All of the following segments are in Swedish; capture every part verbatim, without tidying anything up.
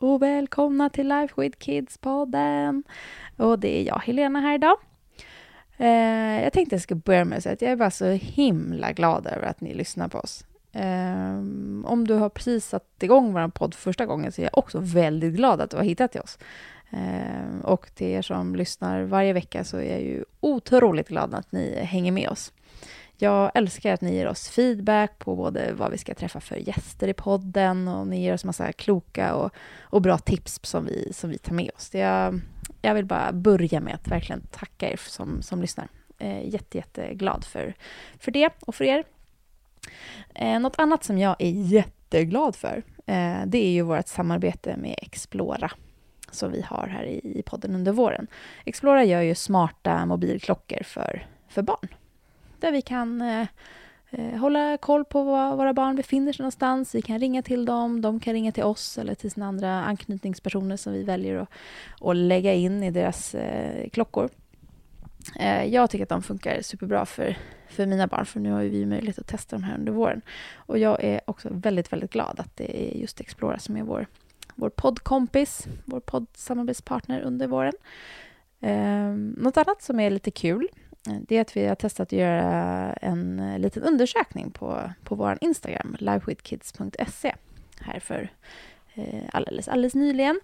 och välkomna till Life with Kids-podden. Och det är jag, Helena, här idag. Eh, jag tänkte jag skulle börja med att säga att jag är bara så himla glad över att ni lyssnar på oss. Eh, om du har precis satt igång vår podd första gången så är jag också väldigt glad att du har hittat till oss. Eh, och till er som lyssnar varje vecka så är jag ju otroligt glad att ni hänger med oss. Jag älskar att ni ger oss feedback på både vad vi ska träffa för gäster i podden och ni ger oss massa kloka och, och bra tips som vi, som vi tar med oss. Det är... Jag vill bara börja med att verkligen tacka er som, som lyssnar. Eh, jätte, jätteglad för, för det och för er. Eh, något annat som jag är jätteglad för eh, det är ju vårt samarbete med Explora som vi har här i, i podden under våren. Explora gör ju smarta mobilklockor för, för barn. Där vi kan eh, hålla koll på var våra barn befinner sig någonstans. Vi kan ringa till dem, de kan ringa till oss eller till sina andra anknytningspersoner som vi väljer att, att lägga in i deras eh, klockor. Eh, jag tycker att de funkar superbra för, för mina barn, för nu har ju vi möjlighet att testa dem här under våren. Och jag är också väldigt, väldigt glad att det är just Explora som är vår, vår poddkompis, vår poddsamarbetspartner under våren. Eh, något annat som är lite kul, det är att vi har testat att göra en liten undersökning på, på vår Instagram, live with kids punkt se, här för eh, alldeles, alldeles nyligen.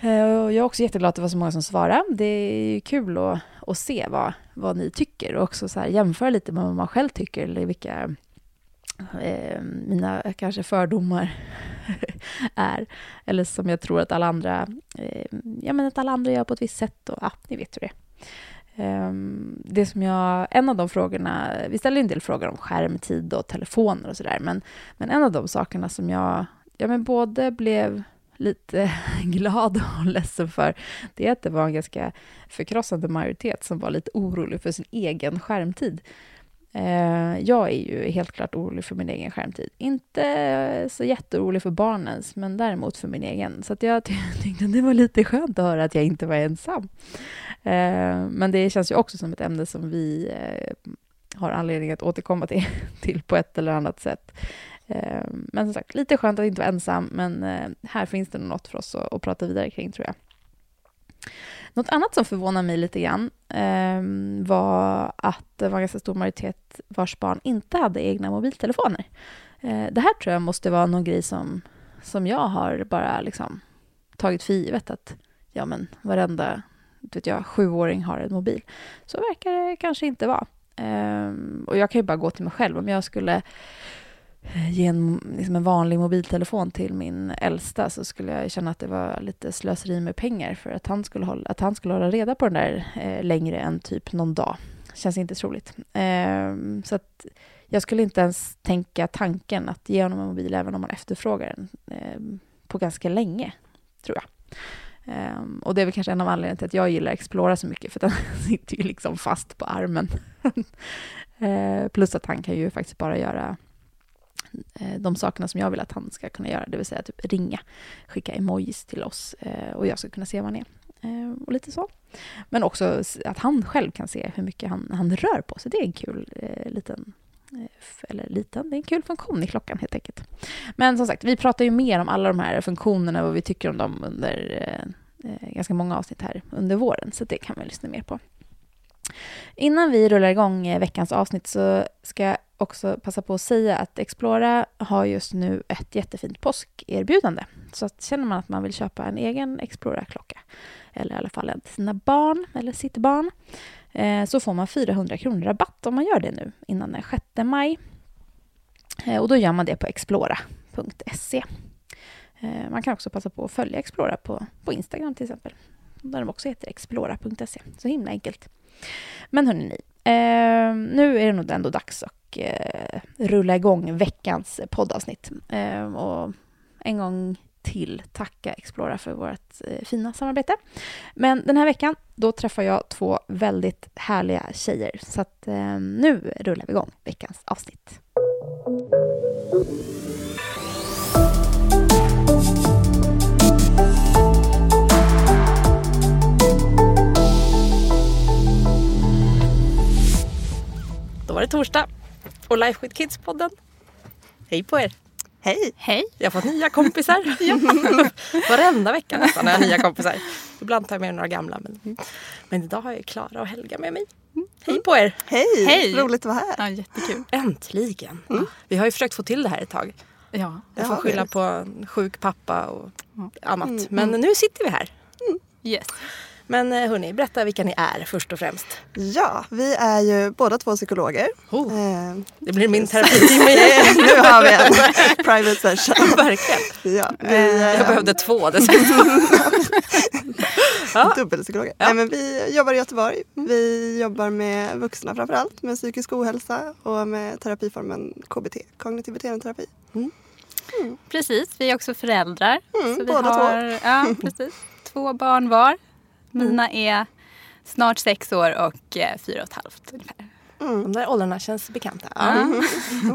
Eh, och jag är också jätteglad att det var så många som svarade. Det är ju kul att, att se vad, vad ni tycker och också så här jämföra lite med vad man själv tycker eller vilka eh, mina kanske fördomar är. Eller som jag tror att alla andra, eh, ja, men att alla andra gör på ett visst sätt. Och, ja, ni vet hur det är. Det som jag, en av de frågorna, vi ställer en del frågor om skärmtid och telefoner och sådär, men, men en av de sakerna som jag, ja, men både blev lite glad och ledsen för, det är att det var en ganska förkrossande majoritet som var lite orolig för sin egen skärmtid. Jag är ju helt klart orolig för min egen skärmtid. Inte så jätteorolig för barnens, men däremot för min egen. Så att jag tyckte att det var lite skönt att höra att jag inte var ensam. Men det känns ju också som ett ämne som vi har anledning att återkomma till på ett eller annat sätt. Men som sagt, lite skönt att inte vara ensam. Men här finns det något för oss att prata vidare kring, tror jag. Något annat som förvånar mig lite grann eh, var att det var en ganska stor majoritet vars barn inte hade egna mobiltelefoner. Eh, det här tror jag måste vara någon grej som, som jag har bara liksom tagit för givet att ja, men varenda vet jag, sjuåring har en mobil. Så verkar det kanske inte vara. Eh, och jag kan ju bara gå till mig själv. Om jag skulle ge en, liksom en vanlig mobiltelefon till min äldsta så skulle jag känna att det var lite slöseri med pengar för att han skulle hålla, att han skulle hålla reda på den där eh, längre än typ någon dag. Känns inte troligt. Eh, så att jag skulle inte ens tänka tanken att ge honom en mobil även om man efterfrågar den eh, på ganska länge, tror jag. Eh, och det är väl kanske en av anledningarna till att jag gillar Explora så mycket, för den sitter ju liksom fast på armen. eh, plus att han kan ju faktiskt bara göra de sakerna som jag vill att han ska kunna göra, det vill säga typ ringa, skicka emojis till oss och jag ska kunna se vad han är och lite så, men också att han själv kan se hur mycket han, han rör på sig. Det är en kul liten eller liten, det är en kul funktion i klockan helt enkelt. Men som sagt, vi pratar ju mer om alla de här funktionerna och vad vi tycker om dem under ganska många avsnitt här under våren, så det kan vi lyssna mer på. Innan vi rullar igång veckans avsnitt så ska jag också passa på att säga att Explora har just nu ett jättefint påskerbjudande. Så att känner man att man vill köpa en egen Explora-klocka, eller i alla fall en till sina barn eller sitt barn, så får man fyrahundra kronor rabatt om man gör det nu innan den sjätte maj. Och då gör man det på explora punkt se. Man kan också passa på att följa Explora på, på Instagram till exempel, där de också heter explora punkt se. Så himla enkelt. Men hörni, eh, nu är det nog ändå dags att eh, rulla igång veckans poddavsnitt. Eh, och en gång till tacka Explora för vårt eh, fina samarbete. Men den här veckan, då träffar jag två väldigt härliga tjejer. Så att, eh, nu rullar vi igång veckans avsnitt. Då var det torsdag och Life with Kids-podden. Hej på er! Hej! Hej! Jag har fått nya kompisar. Ja. Varenda vecka nästan har jag nya kompisar. Ibland tar jag med några gamla. Men, men idag har jag Klara och Helga med mig. Hej på er! Hej! Hej. Roligt att vara här. Ja, jättekul. Äntligen! Mm. Vi har ju försökt få till det här ett tag. Ja, jag får skylla på en sjuk pappa och mm. annat. Mm. Men nu sitter vi här. Mm. Yes. Men hörni, berätta vilka ni är först och främst. Ja, vi är ju båda två psykologer. Oh, eh, det blir min terapi. Nu har vi en private session. Verkligen. Ja, vi, jag eh, behövde två dessutom. Ja. Dubbelpsykologer. Ja. Nej, men vi jobbar i Göteborg. Vi jobbar med vuxna framförallt, med psykisk ohälsa och med terapiformen K B T, kognitiv beteendeterapi. Mm. Mm. Precis, vi är också föräldrar. Mm, så vi båda har, två. Ja, precis. Två barn var. Mm. Mina är snart sex år och eh, fyra och ett halvt ungefär. Mm. De där åldrarna känns bekanta. Ja. Mm.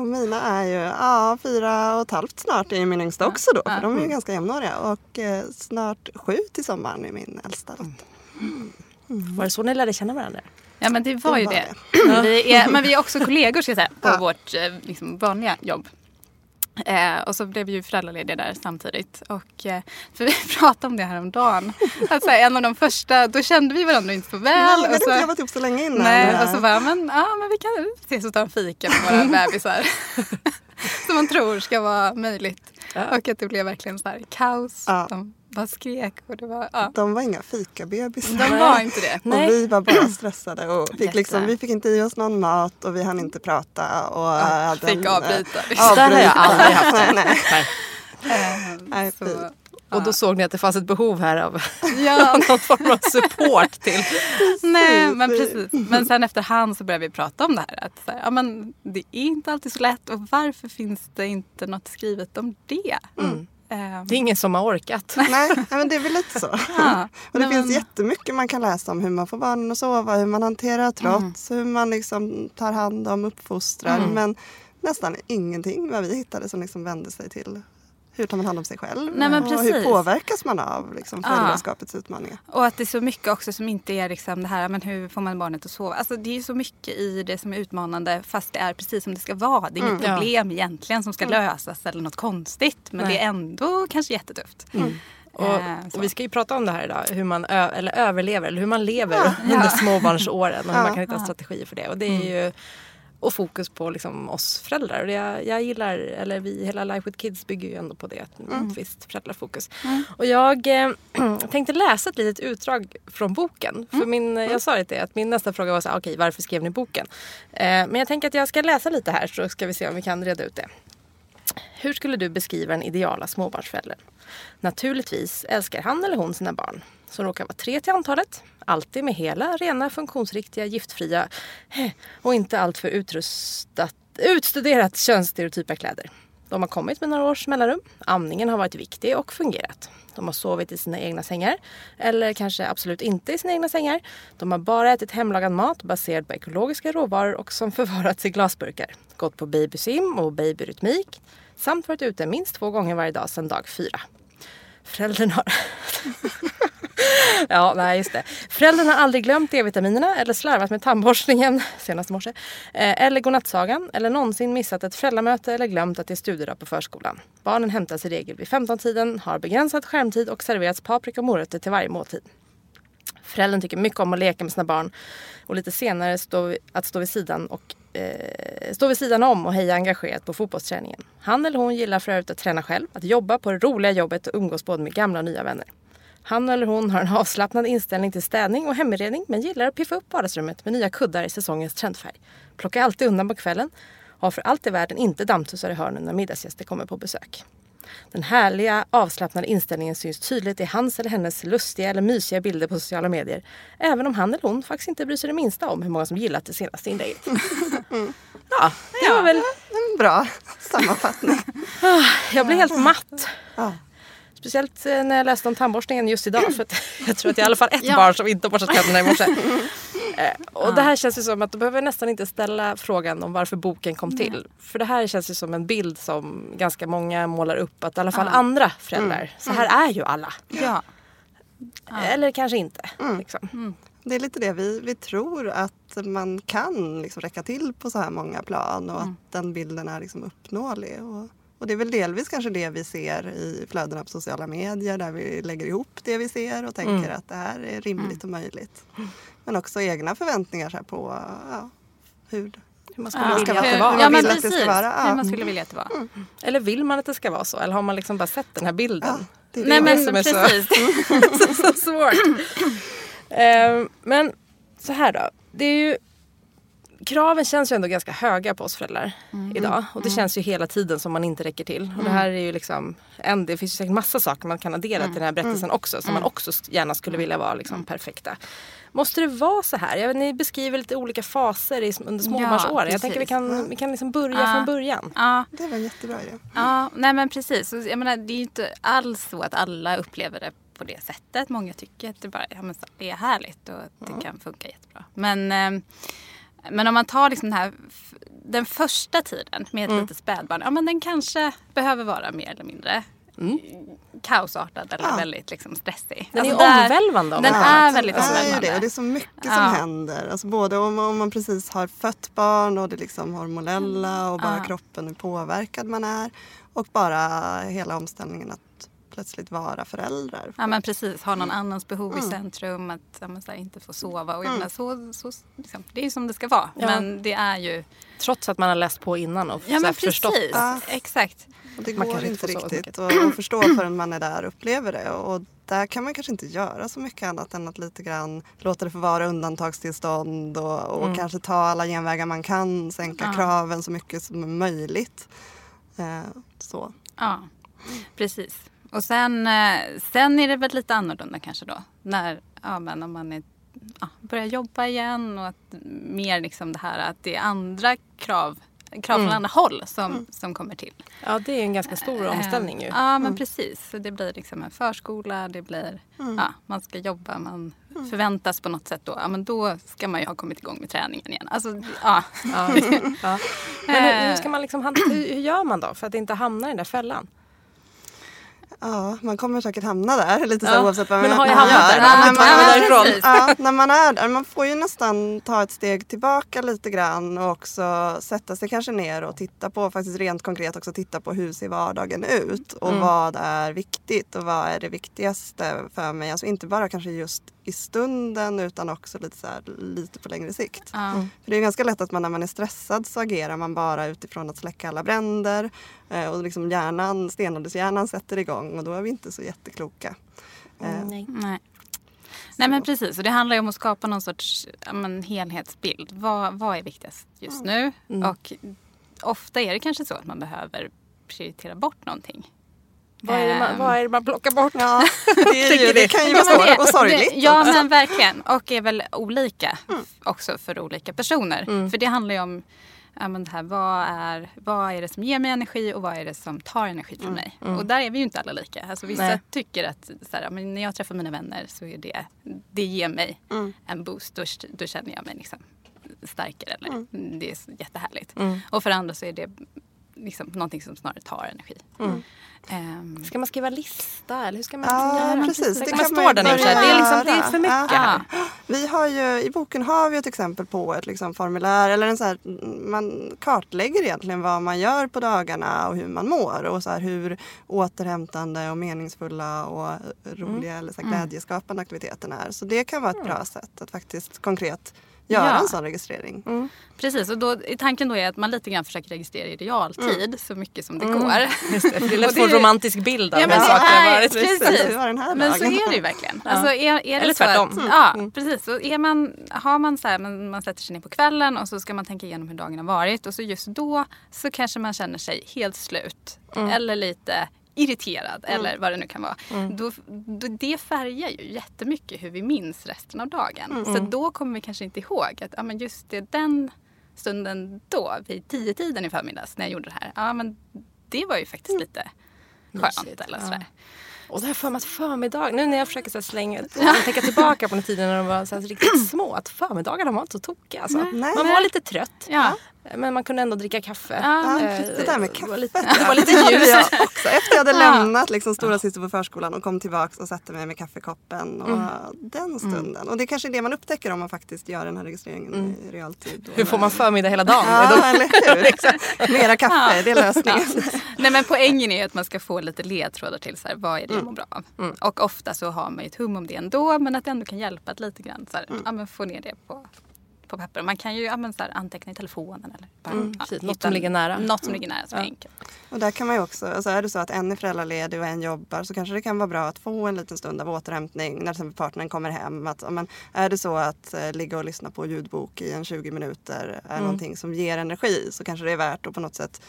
Och mina är ju ja, fyra och ett halvt snart är min yngsta också då. Mm. För de är ju ganska jämnåriga. Och eh, snart sju till sommaren är min äldsta dotter. Mm. Mm. Var det så ni lärde känna varandra? Ja, men det var det ju var det. det. Vi är, men vi är också kollegor ska jag säga, på ja. vårt liksom, vanliga jobb. Eh, och så blev vi ju föräldralediga där samtidigt. Och, eh, för vi pratade om det här om dagen. Alltså en av de första, då kände vi varandra inte så väl. Nej, och så, jag var typ så länge innan. Nej, och så bara, men, ja, men vi kan ses och ta en fika med våra bebisar. Som man tror ska vara möjligt. Ja. Och att det blev verkligen så här kaos. Ja. De bara skrek. Och det var, ja. De var inga fikabebisar. De var inte det. Nej. Och vi var bara stressade. Och fick liksom, vi fick inte i oss någon mat och vi hann inte prata. Och ja, fick den, avbryta. Liksom. Där har jag aldrig haft det. Nej, nej. Um, så. Och då såg ni att det fanns ett behov här av ja. någon form av support till. Nej, men precis. Men sen efterhand så började vi prata om det här. Att så här, ja, men det är inte alltid så lätt. Och varför finns det inte något skrivet om det? Mm. Um. Det är ingen som har orkat. Nej, men det är väl lite så. Ja. Och det men, finns jättemycket man kan läsa om hur man får barnen att sova. Hur man hanterar trots. Mm. Hur man liksom tar hand om, uppfostrar. Mm. Men nästan ingenting vad vi hittade som liksom vände sig till. Hur tar man hand om sig själv? Nej, men och hur påverkas man av liksom, föräldraskapets ja. utmaningar? Och att det är så mycket också som inte är liksom, det här, men hur får man barnet att sova? Alltså, det är ju så mycket i det som är utmanande fast det är precis som det ska vara. Det är inget mm. problem egentligen som ska mm. lösas eller något konstigt. Men Nej. det är ändå kanske jättetufft. Mm. Och, och vi ska ju prata om det här idag, hur man ö- eller överlever eller hur man lever ja. under ja. småbarnsåren och hur ja. man kan hitta ja. strategier för det. Och det är mm. ju... Och fokus på liksom oss föräldrar. Och jag, jag gillar, eller vi, hela Life with Kids bygger ju ändå på det. Ett mm. visst föräldrafokus. Mm. Och jag äh, tänkte läsa ett litet utdrag från boken. Mm. För min, jag sa lite att min nästa fråga var så här, okej, varför skrev ni boken? Eh, men jag tänker att jag ska läsa lite här så ska vi se om vi kan reda ut det. Hur skulle du beskriva en ideala småbarnsförälder? Naturligtvis älskar han eller hon sina barn. Som råkar vara tre till antalet. Alltid med hela, rena, funktionsriktiga, giftfria och inte alltför utrustat, utstuderat könsstereotypa kläder. De har kommit med några års mellanrum. Amningen har varit viktig och fungerat. De har sovit i sina egna sängar. Eller kanske absolut inte i sina egna sängar. De har bara ätit hemlagad mat baserad på ekologiska råvaror och som förvarats i glasburkar. Gått på babysim och babyrytmik. Samt varit ute minst två gånger varje dag sedan dag fyra. Föräldern har... ja, nej, just det. Föräldern har aldrig glömt D-vitaminerna eller slarvat med tandborstningen senaste morse. Eller godnattsagan. Eller någonsin missat ett föräldramöte eller glömt att det är studiedag på förskolan. Barnen hämtas i regel vid femton-tiden, har begränsat skärmtid och serverats paprika och morötter till varje måltid. Föräldern tycker mycket om att leka med sina barn. Och lite senare stå vi, att stå vid sidan och eh, stå vid sidan om och heja engagerat på fotbollsträningen. Han eller hon gillar för övrigt att träna själv, att jobba på det roliga jobbet och umgås både med gamla och nya vänner. Han eller hon har en avslappnad inställning till städning och heminredning, men gillar att piffa upp vardagsrummet med nya kuddar i säsongens trendfärg. Plockar alltid undan på kvällen. Har för allt i världen inte dammtussar i hörnen när middagsgäster kommer på besök. Den härliga, avslappnade inställningen syns tydligt i hans eller hennes lustiga eller mysiga bilder på sociala medier. Även om han eller hon faktiskt inte bryr sig det minsta om hur många som gillat det senaste inlägget. Mm. Ja, det var ja, väl en bra sammanfattning. Jag blev helt matt. Ja. Speciellt när jag läste om tandborstningen just idag. För att jag tror att det är i alla fall ett ja. barn som inte har borstat tänderna i morse. Och det här känns ju som att du behöver nästan inte ställa frågan om varför boken kom till. Mm. För det här känns ju som en bild som ganska många målar upp. Att i alla fall mm. andra föräldrar. Mm. Så här är ju alla. Ja. Eller kanske inte. Mm. Liksom. Mm. Det är lite det vi, vi tror att man kan liksom räcka till på så här många plan. Och mm. att den bilden är liksom uppnåelig. Och... Och det är väl delvis kanske det vi ser i flödena på sociala medier, där vi lägger ihop det vi ser och tänker mm. att det här är rimligt mm. och möjligt. Men också egna förväntningar så här på ja, hur, hur man skulle ja, vilja att det var. Ja, men precis. Att det ska vara. Ja. Hur man skulle vilja att det var. Mm. Eller vill man att det ska vara så? Eller har man liksom bara sett den här bilden? Ja, det är det. Nej, men som är precis. Så, så svårt. um, men så här då. Det är ju... Kraven känns ju ändå ganska höga på oss föräldrar mm. idag. Och det mm. känns ju hela tiden som man inte räcker till. Och mm. det här är ju liksom... En, det finns ju säkert massa saker man kan addera mm. till den här berättelsen också. Som mm. man också gärna skulle vilja vara liksom perfekta. Måste det vara så här? Jag, ni beskriver lite olika faser i, under småbarnsåren. Ja, jag tänker vi kan, vi kan liksom börja ja. från början. Ja. Det var en jättebra idé. Ja, nej men precis. Jag menar, det är ju inte alls så att alla upplever det på det sättet. Många tycker att det, bara, ja, men det är härligt och det ja. kan funka jättebra. Men... Eh, Men om man tar liksom den, här, den första tiden med ett mm. litet spädbarn, ja men den kanske behöver vara mer eller mindre mm. kaosartad eller ja. väldigt liksom stressig. Den alltså är där, omvälvande. Den ja, är väldigt är omvälvande. Det, det är så mycket ja. som händer. Alltså både om, om man precis har fött barn och det liksom hormonella och bara ja. kroppen hur påverkad man är. Och bara hela omställningen att plötsligt vara föräldrar. Ja men precis, ha någon annans behov mm. i centrum, att ja, men, så här, inte få sova och mm. så, så liksom, det är ju som det ska vara, ja. men det är ju trots att man har läst på innan och ja, men förstått. Ja. Exakt. Och det man går inte riktigt och, och förstå förrän man är där och upplever det, och där kan man kanske inte göra så mycket annat än att lite grann låta det få vara undantagstillstånd och, och mm. kanske ta alla genvägar man kan, sänka ja. kraven så mycket som möjligt. Eh, så. Ja, precis. Och sen, sen är det väl lite annorlunda kanske då. När ja, men om man är, ja, börjar jobba igen och att mer liksom det här att det är andra krav, krav från mm. andra håll som, mm. som kommer till. Ja, det är en ganska stor omställning ju. Ja, men mm. precis. Så det blir liksom en förskola, det blir, mm. ja, man ska jobba, man mm. förväntas på något sätt då. Ja, men då ska man ju ha kommit igång med träningen igen. Alltså, ja. ja. ja. Men hur, hur ska man liksom, hur, hur gör man då för att inte hamna i den där fällan? Ja, man kommer säkert hamna där lite så ja. oavsett vad man, men har jag man hamnat gör. Där? Ja, när man är därifrån. Ja, när man är där. Man får ju nästan ta ett steg tillbaka lite grann och också sätta sig kanske ner och titta på, faktiskt rent konkret också titta på hur ser vardagen ut och mm. vad är viktigt och vad är det viktigaste för mig. Alltså inte bara kanske just i stunden utan också lite, så här, lite på längre sikt. Mm. För det är ganska lätt att man när man är stressad så agerar man bara utifrån att släcka alla bränder och liksom hjärnan, stenåldershjärnan sätter igång och då är vi inte så jättekloka. Mm, nej. Nej. nej men precis, och det handlar ju om att skapa någon sorts men, helhetsbild. Vad, vad är viktigast just mm. nu? Mm. Och ofta är det kanske så att man behöver prioritera bort någonting. Vad är, det man, vad är det man plockar bort? Ja, det, är ju, det kan ju vara svårt och sorgligt. Ja, men verkligen. Och är väl olika mm. också för olika personer. Mm. För det handlar ju om ja, men det här, vad, är, vad är det som ger mig energi och vad är det som tar energi från mm. mig. Mm. Och där är vi ju inte alla lika. Alltså, vissa Nej. tycker att så här, men när jag träffar mina vänner så är det, det ger mig mm. en boost. Då, då känner jag mig liksom starkare. Eller? Mm. Det är jättehärligt. Mm. Och för andra så är det liksom någonting som snarare tar energi. Mm. Um, ska man skriva lista eller hur ska man? Ja, ja precis. Det kan man står där nu. Det är liksom det är för mycket. Ja. Vi har ju i boken har vi ett exempel på ett liksom formulär eller en så här, man kartlägger egentligen vad man gör på dagarna och hur man mår och så här, hur återhämtande och meningsfulla och roliga mm. eller så här, glädjeskapande aktiviteten är. Så det kan vara ett bra sätt att faktiskt konkret göra ja. en sån registrering. Mm. Precis, och då, tanken då är att man lite grann försöker registrera i realtid mm. så mycket som det mm. går. Just det, för det är en romantisk bild av ja, men, en sak har varit. Precis, det var den här men dagen. Så är det ju verkligen. Ja. Alltså, är, är det eller tvärtom. Att, mm. Ja, precis. Så är man, har man så här, man, man sätter sig ner på kvällen och så ska man tänka igenom hur dagen har varit och så just då så kanske man känner sig helt slut mm. eller lite irriterad mm. eller vad det nu kan vara. Mm. Då, då, det färgar ju jättemycket hur vi minns resten av dagen. Mm. Så då kommer vi kanske inte ihåg att ja, men just det, den stunden då, vid tio tiden i förmiddags när jag gjorde det här, ja, men det var ju faktiskt mm. lite skönt. Eller sådär. Ja. Och det här för mig att förmiddag, nu när jag försöker så här slänga ut och tänka tillbaka på den tiden när de var så här riktigt små, att förmiddagarna var inte så tokiga. Alltså. Nej, man nej. var lite trött, ja. men man kunde ändå dricka kaffe. Ja, äh, det där med kaffet, det var lite, ja. det var lite ljus. Jag också. Efter jag hade ja. lämnat liksom, stora ja. syster på förskolan och kom tillbaka och satte mig med kaffekoppen och mm. den stunden. Mm. Och det är kanske det man upptäcker om man faktiskt gör den här registreringen mm. i realtid. Hur får man förmiddag hela dagen? Ja, eller hur? Exakt. Mera kaffe, ja. det är lösningen. Ja. Nej, men poängen är att man ska få lite ledtrådar till så här, vad är det mår bra av. Mm. Och ofta så har man ju ett hum om det ändå, men att det ändå kan hjälpa att lite grann så här, mm. ja, men få ner det på, på papper. Man kan ju ja, men så här, anteckna i telefonen eller bara, mm. ja, något utan, som ligger nära. Något som mm. ligger nära som ja. är enkelt. Och där kan man ju också, alltså är det så att en är föräldraledig och en jobbar så kanske det kan vara bra att få en liten stund av återhämtning när till exempel partnern kommer hem. Att, ja, men, är det så att eh, ligga och lyssna på ljudbok i en tjugo minuter är mm. någonting som ger energi så kanske det är värt att på något sätt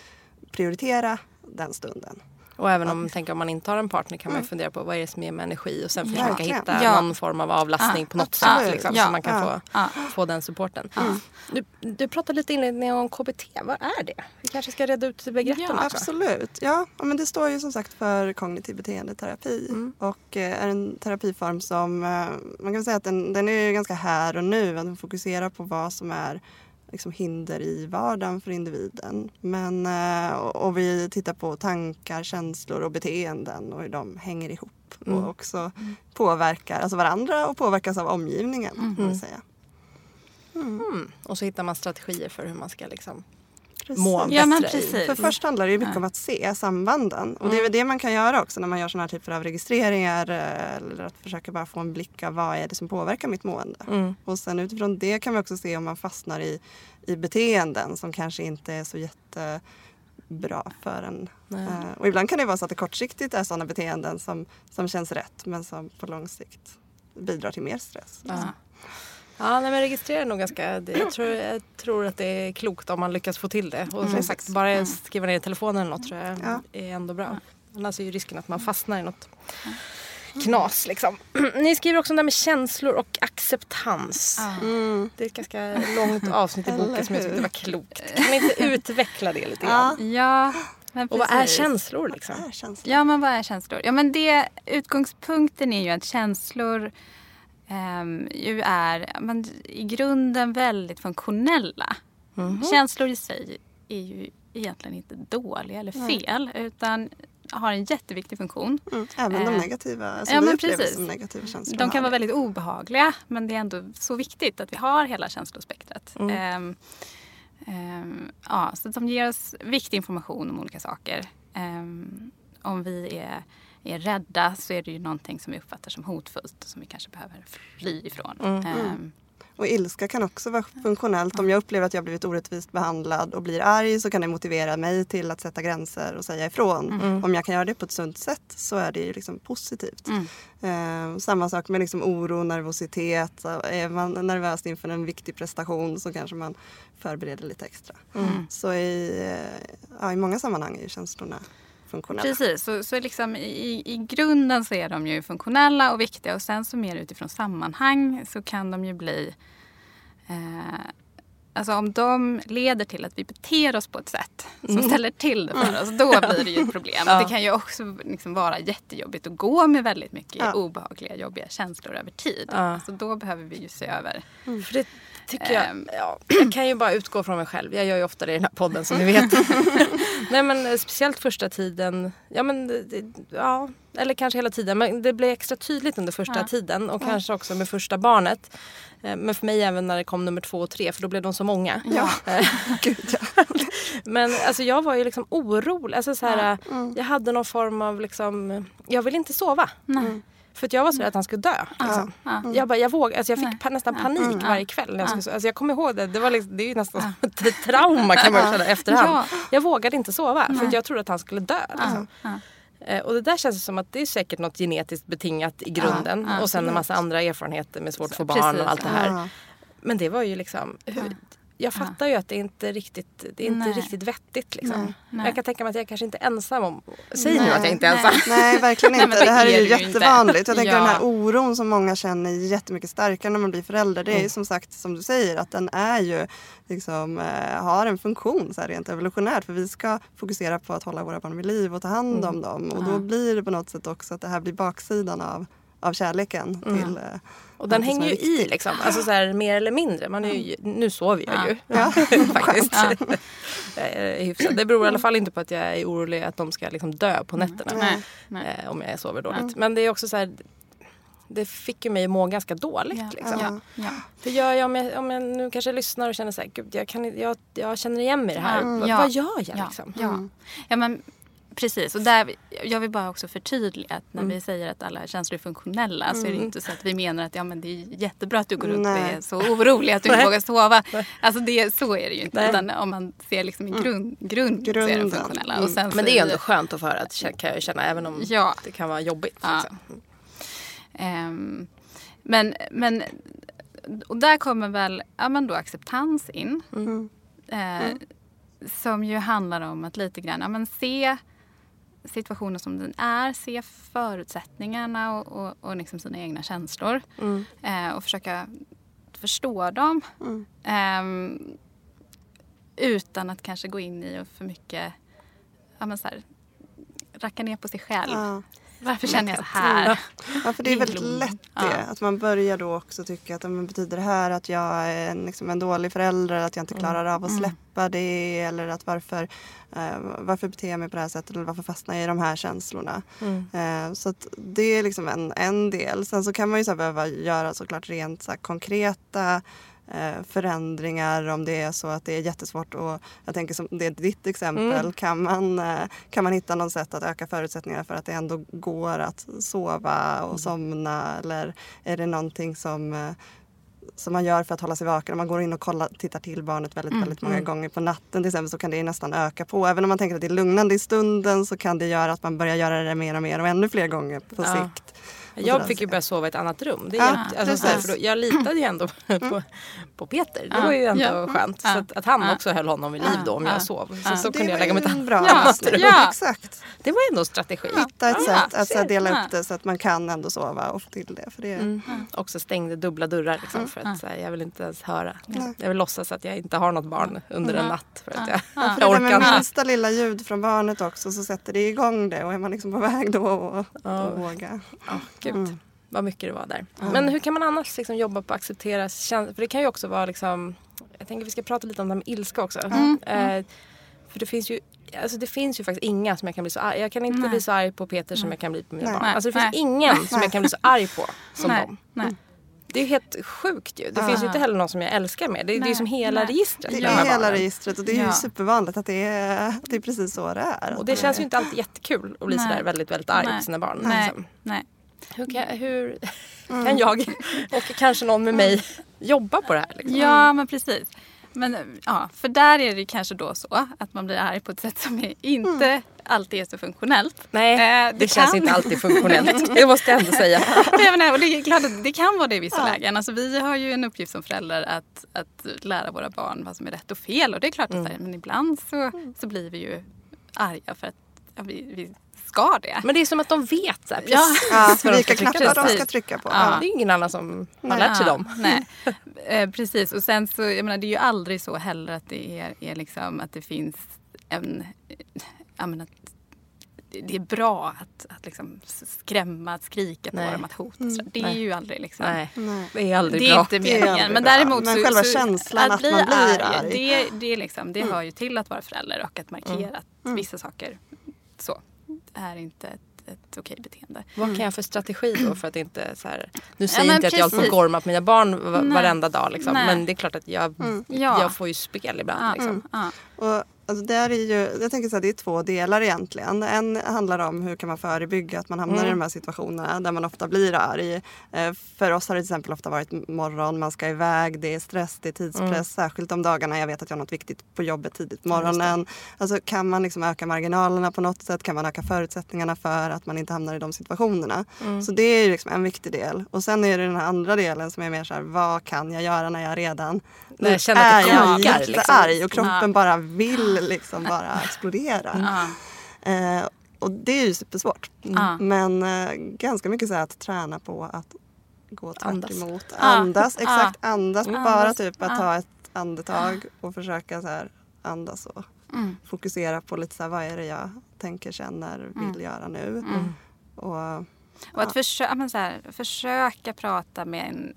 prioritera den stunden. Och även om, ja. tänker, om man inte har en partner kan man mm. fundera på vad är det som ger mig energi och sen försöka ja. hitta ja. någon form av avlastning ja. på något sätt ja. liksom, ja. så man kan ja. få, ja. få den supporten. Ja. Du, du pratade lite inledning om K B T. Vad är det? Vi kanske ska reda ut begreppen ja, också. Absolut. Ja, men det står ju som sagt för kognitiv beteendeterapi mm. och är en terapiform som man kan säga att den, den är ganska här och nu. Att den fokuserar på vad som är liksom hinder i vardagen för individen. Men, och vi tittar på tankar, känslor och beteenden och hur de hänger ihop mm. och också mm. påverkar alltså varandra och påverkas av omgivningen. Mm. Kan man säga. Mm. Mm. Och så hittar man strategier för hur man ska liksom må ja, bättre. För först handlar det ju mycket ja. om att se sambanden. Och mm. det är det man kan göra också när man gör sådana här typer av registreringar. Eller att försöka bara få en blick av vad är det som påverkar mitt mående. Mm. Och sen utifrån det kan man också se om man fastnar i, i beteenden som kanske inte är så jättebra för en. Nej. Och ibland kan det vara så att det kortsiktigt är sådana beteenden som, som känns rätt. Men som på lång sikt bidrar till mer stress. Ja. Ja, nej, men registrera nog ganska. Det. Jag tror, jag tror att det är klokt om man lyckas få till det. Och som sagt, bara skriva ner i telefonen eller något tror jag ja. är ändå bra. Annars är ju risken att man fastnar i något knas liksom. Ni skriver också om det här med känslor och acceptans. Mm. Det är ett ganska långt avsnitt i boken som jag tyckte var klokt. Kan ni inte utveckla det lite grann? Ja. Och vad är känslor liksom? Vad är känslor? Ja, men vad är känslor? Ja, men det, utgångspunkten är ju att känslor Um, ju är men, i grunden väldigt funktionella. Mm-hmm. Känslor i sig är ju egentligen inte dåliga eller fel, mm. utan har en jätteviktig funktion. Mm. Även de uh, negativa, som ja, vi upplever som negativa känslor. De kan vara väldigt obehagliga, men det är ändå så viktigt att vi har hela känslospektrat. Mm. Um, um, ja, så de ger oss viktig information om olika saker. Um, om vi är... är rädda så är det ju någonting som vi uppfattar som hotfullt och som vi kanske behöver fly ifrån. Mm. Mm. Och ilska kan också vara funktionellt. Om jag upplever att jag blivit orättvist behandlad och blir arg så kan det motivera mig till att sätta gränser och säga ifrån. Mm. Om jag kan göra det på ett sunt sätt så är det ju liksom positivt. Mm. Eh, samma sak med liksom oro, nervositet. Är man nervös inför en viktig prestation så kanske man förbereder lite extra. Mm. Så i, ja, i många sammanhang är ju känslorna funktionella. Precis, så, så liksom i, i grunden så är de ju funktionella och viktiga och sen så mer utifrån sammanhang så kan de ju bli eh, alltså om de leder till att vi beter oss på ett sätt som mm. ställer till det för oss, då blir det ju ett problem. Ja. Det kan ju också liksom vara jättejobbigt att gå med väldigt mycket ja. obehagliga, jobbiga känslor över tid. Ja. Alltså då behöver vi ju se över. Mm. För det tycker jag, ähm, ja, jag kan ju bara utgå från mig själv. Jag gör ju ofta det i den här podden som ni vet. Nej, men speciellt första tiden, ja men det, ja, eller kanske hela tiden, men det blev extra tydligt under första ja. tiden och ja. kanske också med första barnet. Men för mig även när det kom nummer två och tre, för då blev de så många. Ja. Gud, ja. Men alltså jag var ju liksom orolig, alltså så här, ja. mm. jag hade någon form av liksom, jag ville inte sova. Nej. För att jag var så att han skulle dö. Liksom. Ja, ja. Jag bara, jag våg, alltså jag fick pa- nästan panik ja, ja, varje kväll. När jag skulle, alltså jag kommer ihåg det. Det, var liksom, det är ju nästan ja. ett trauma kan man säga efterhand. Ja. Jag vågade inte sova. Nej. För att jag trodde att han skulle dö. Liksom. Ja, ja. Och det där känns som att det är säkert något genetiskt betingat i grunden. Ja, ja, och sen en massa andra erfarenheter med svårt för barn precis, och allt det här. Ja. Men det var ju liksom... Hur, jag fattar ju att det inte riktigt det är inte nej. riktigt vettigt liksom. Nej, nej. Jag kan tänka mig att jag kanske inte är ensam om säg nej, nu att jag inte är ensam. Nej, nej verkligen inte. Nej, det, det här är ju jättevanligt. Inte. Jag tänker ja. den här oron som många känner är jättemycket starkare när man blir förälder. Det är ju som sagt som du säger att den är ju liksom har en funktion så här rent evolutionärt, för vi ska fokusera på att hålla våra barn vid liv och ta hand om mm. dem, och då blir det på något sätt också att det här blir baksidan av av kärleken mm. till. Och den hänger ju i liksom, alltså så här, mer eller mindre. Man är ju, nu sover jag ju, ja. faktiskt. Ja. Jag är hyfsad. Det beror i alla fall inte på att jag är orolig att de ska liksom dö på nätterna. Nej. Nej. Om jag sover dåligt. Nej. Men det är också så här, det fick ju mig att må ganska dåligt. Ja. Liksom. Ja. Ja. För gör jag, om, jag, om jag nu kanske lyssnar och känner så här, gud, jag, kan, jag, jag känner igen mig i det här. Mm, ja. Vad gör jag liksom? Ja, ja. ja men... Precis, och där, jag vill bara också förtydliga att när mm. vi säger att alla känslor är funktionella mm. så är det inte så att vi menar att ja, men det är jättebra att du går runt och är så orolig att du inte vågar sova. Nej. Alltså det, så är det ju inte, Nej. utan om man ser liksom en grund, grund så är de funktionella. Mm. Och sen men det är ändå skönt att få höra, kan jag känna, även om ja. det kan vara jobbigt. Ja. Um, men, men, och där kommer väl ja, men då acceptans in mm. Eh, mm. som ju handlar om att lite grann ja, men se situationen som den är, se förutsättningarna och, och, och liksom sina egna känslor mm. eh, och försöka förstå dem mm. eh, utan att kanske gå in i och för mycket ja, men så här, racka ner på sig själv. Ja. Varför känner jag så här? Ja, för det är väldigt lätt det. Ja. Att man börjar då också tycka att men betyder det här att jag är en, liksom en dålig förälder, att jag inte klarar av att släppa mm. det, eller att varför, eh, varför beter jag mig på det här sättet, eller varför fastnar jag i de här känslorna? Mm. Eh, så att det är liksom en, en del. Sen så kan man ju så här behöva göra såklart rent så här konkreta förändringar om det är så att det är jättesvårt, och jag tänker som det är ditt exempel, mm. kan man kan man hitta något sätt att öka förutsättningarna för att det ändå går att sova och mm. somna, eller är det någonting som som man gör för att hålla sig vaken? Om man går in och kollar, tittar till barnet väldigt, mm. väldigt många gånger på natten till exempel, så kan det nästan öka på. Även om man tänker att det är lugnande i stunden, så kan det göra att man börjar göra det mer och mer och ännu fler gånger på ja. sikt. Jag fick ju börja sova i ett annat rum. Det är ja, helt, alltså, såhär, för då, jag litade ju ändå på, på Peter. Det var ju ändå ja, skönt. Ja, så att, att han ja, också höll honom i liv då om ja, jag sov. Så, ja, så kunde jag lägga mig ett bra annat rum. Ja, exakt. Det var ändå en strategi. Hitta ett ja, sätt ja, att såhär, dela upp det så att man kan ändå sova och få till det. För det. Mm. Mm. Också stängde dubbla dörrar liksom, för att såhär, jag vill inte ens höra. Mm. Jag vill låtsas att jag inte har något barn under en natt. För att jag, ja, för jag orkar. Med minsta lilla ljud från barnet också så sätter det igång det. Och är man liksom på väg då och, oh. och våga. Oh. Gud, mm. vad mycket det var där. Mm. Men hur kan man annars liksom jobba på att acceptera känslor? För det kan ju också vara liksom... Jag tänker vi ska prata lite om det här med ilska också. Mm. Eh, för det finns ju... Alltså det finns ju faktiskt inga som jag kan bli så arg. Jag kan inte Nej. bli så arg på Peter som Nej. jag kan bli på mina Nej. barn. Alltså det finns Nej. ingen Nej. som jag kan bli så arg på som Nej. dem. Nej. Det är ju helt sjukt ju. Det ja. finns ju inte heller någon som jag älskar med. Det, det är ju som hela Nej. registret. Det är hela registret, och det är ju ja. supervanligt att det är, det är precis så det är. Och det, det känns ju inte alltid jättekul att bli Nej. sådär väldigt, väldigt arg Nej. på sina barn. Nej. Liksom. Nej. Hur kan, hur mm. kan jag och kanske någon med mig jobba på det här? Liksom? Ja, men precis. Men, ja, för där är det kanske då så att man blir arg på ett sätt som är inte mm. alltid är så funktionellt. Nej, eh, det, det känns kan... inte alltid funktionellt. Det måste jag ändå säga. Nej, men, och det, är klart att det kan vara det i vissa ja. lägen. Alltså, vi har ju en uppgift som föräldrar att, att lära våra barn vad som är rätt och fel. Och det är klart att mm. men ibland så, så blir vi ju arga för att ja, vi... vi ska det. Men det är som att de vet så här, precis ja, vad de ska trycka, de ska trycka på. Ja. Det är ingen annan som har lärt sig dem. Nej. Eh, precis. Och sen så, jag menar, det är ju aldrig så heller att det är, är liksom att det finns en, jag menar, det är bra att, att liksom skrämma, att skrika på dem, att hota. Mm. Det är Nej. ju aldrig liksom. Nej. Nej. Det är aldrig det är bra. Inte det är inte meningen. Men däremot men så, själva så, känslan att, att man blir arg. Det, det, liksom, det mm. hör ju till att vara förälder och att markera mm. att vissa saker så är inte ett, ett okej beteende. Vad kan jag ha för strategi då för att inte så här, nu säger ja, inte precis. att jag får gorma på mina barn va- varenda dag liksom. Men det är klart att jag, mm. ja. jag får ju spel ibland ja. liksom. Mm. Ja. Och alltså där är ju, jag tänker så här, det är två delar egentligen. En handlar om hur kan man förebygga att man hamnar mm. i de här situationerna där man ofta blir arg. För oss har det till exempel ofta varit morgon, man ska iväg, det är stress, det är tidspress. Mm. Särskilt om dagarna, jag vet att jag har något viktigt på jobbet tidigt på morgonen. Alltså kan man liksom öka marginalerna på något sätt? Kan man öka förutsättningarna för att man inte hamnar i de situationerna? Mm. Så det är ju liksom en viktig del. Och sen är det den här andra delen som är mer så här, vad kan jag göra när jag redan när jag känner att det är jag jättearg liksom. Och kroppen ja. bara vill liksom bara explodera. Ja. Eh, och det är ju supersvårt. Ja. Men eh, ganska mycket så här att träna på att gå tvärt andas. emot. Andas, ja. exakt. Andas. Ja. Bara typ att ja. ta ett andetag och försöka så här andas och mm. fokusera på lite så här, vad är det jag tänker, känner, vill mm. göra nu. Mm. Och, ja. och att försöka, men så här, försöka prata med en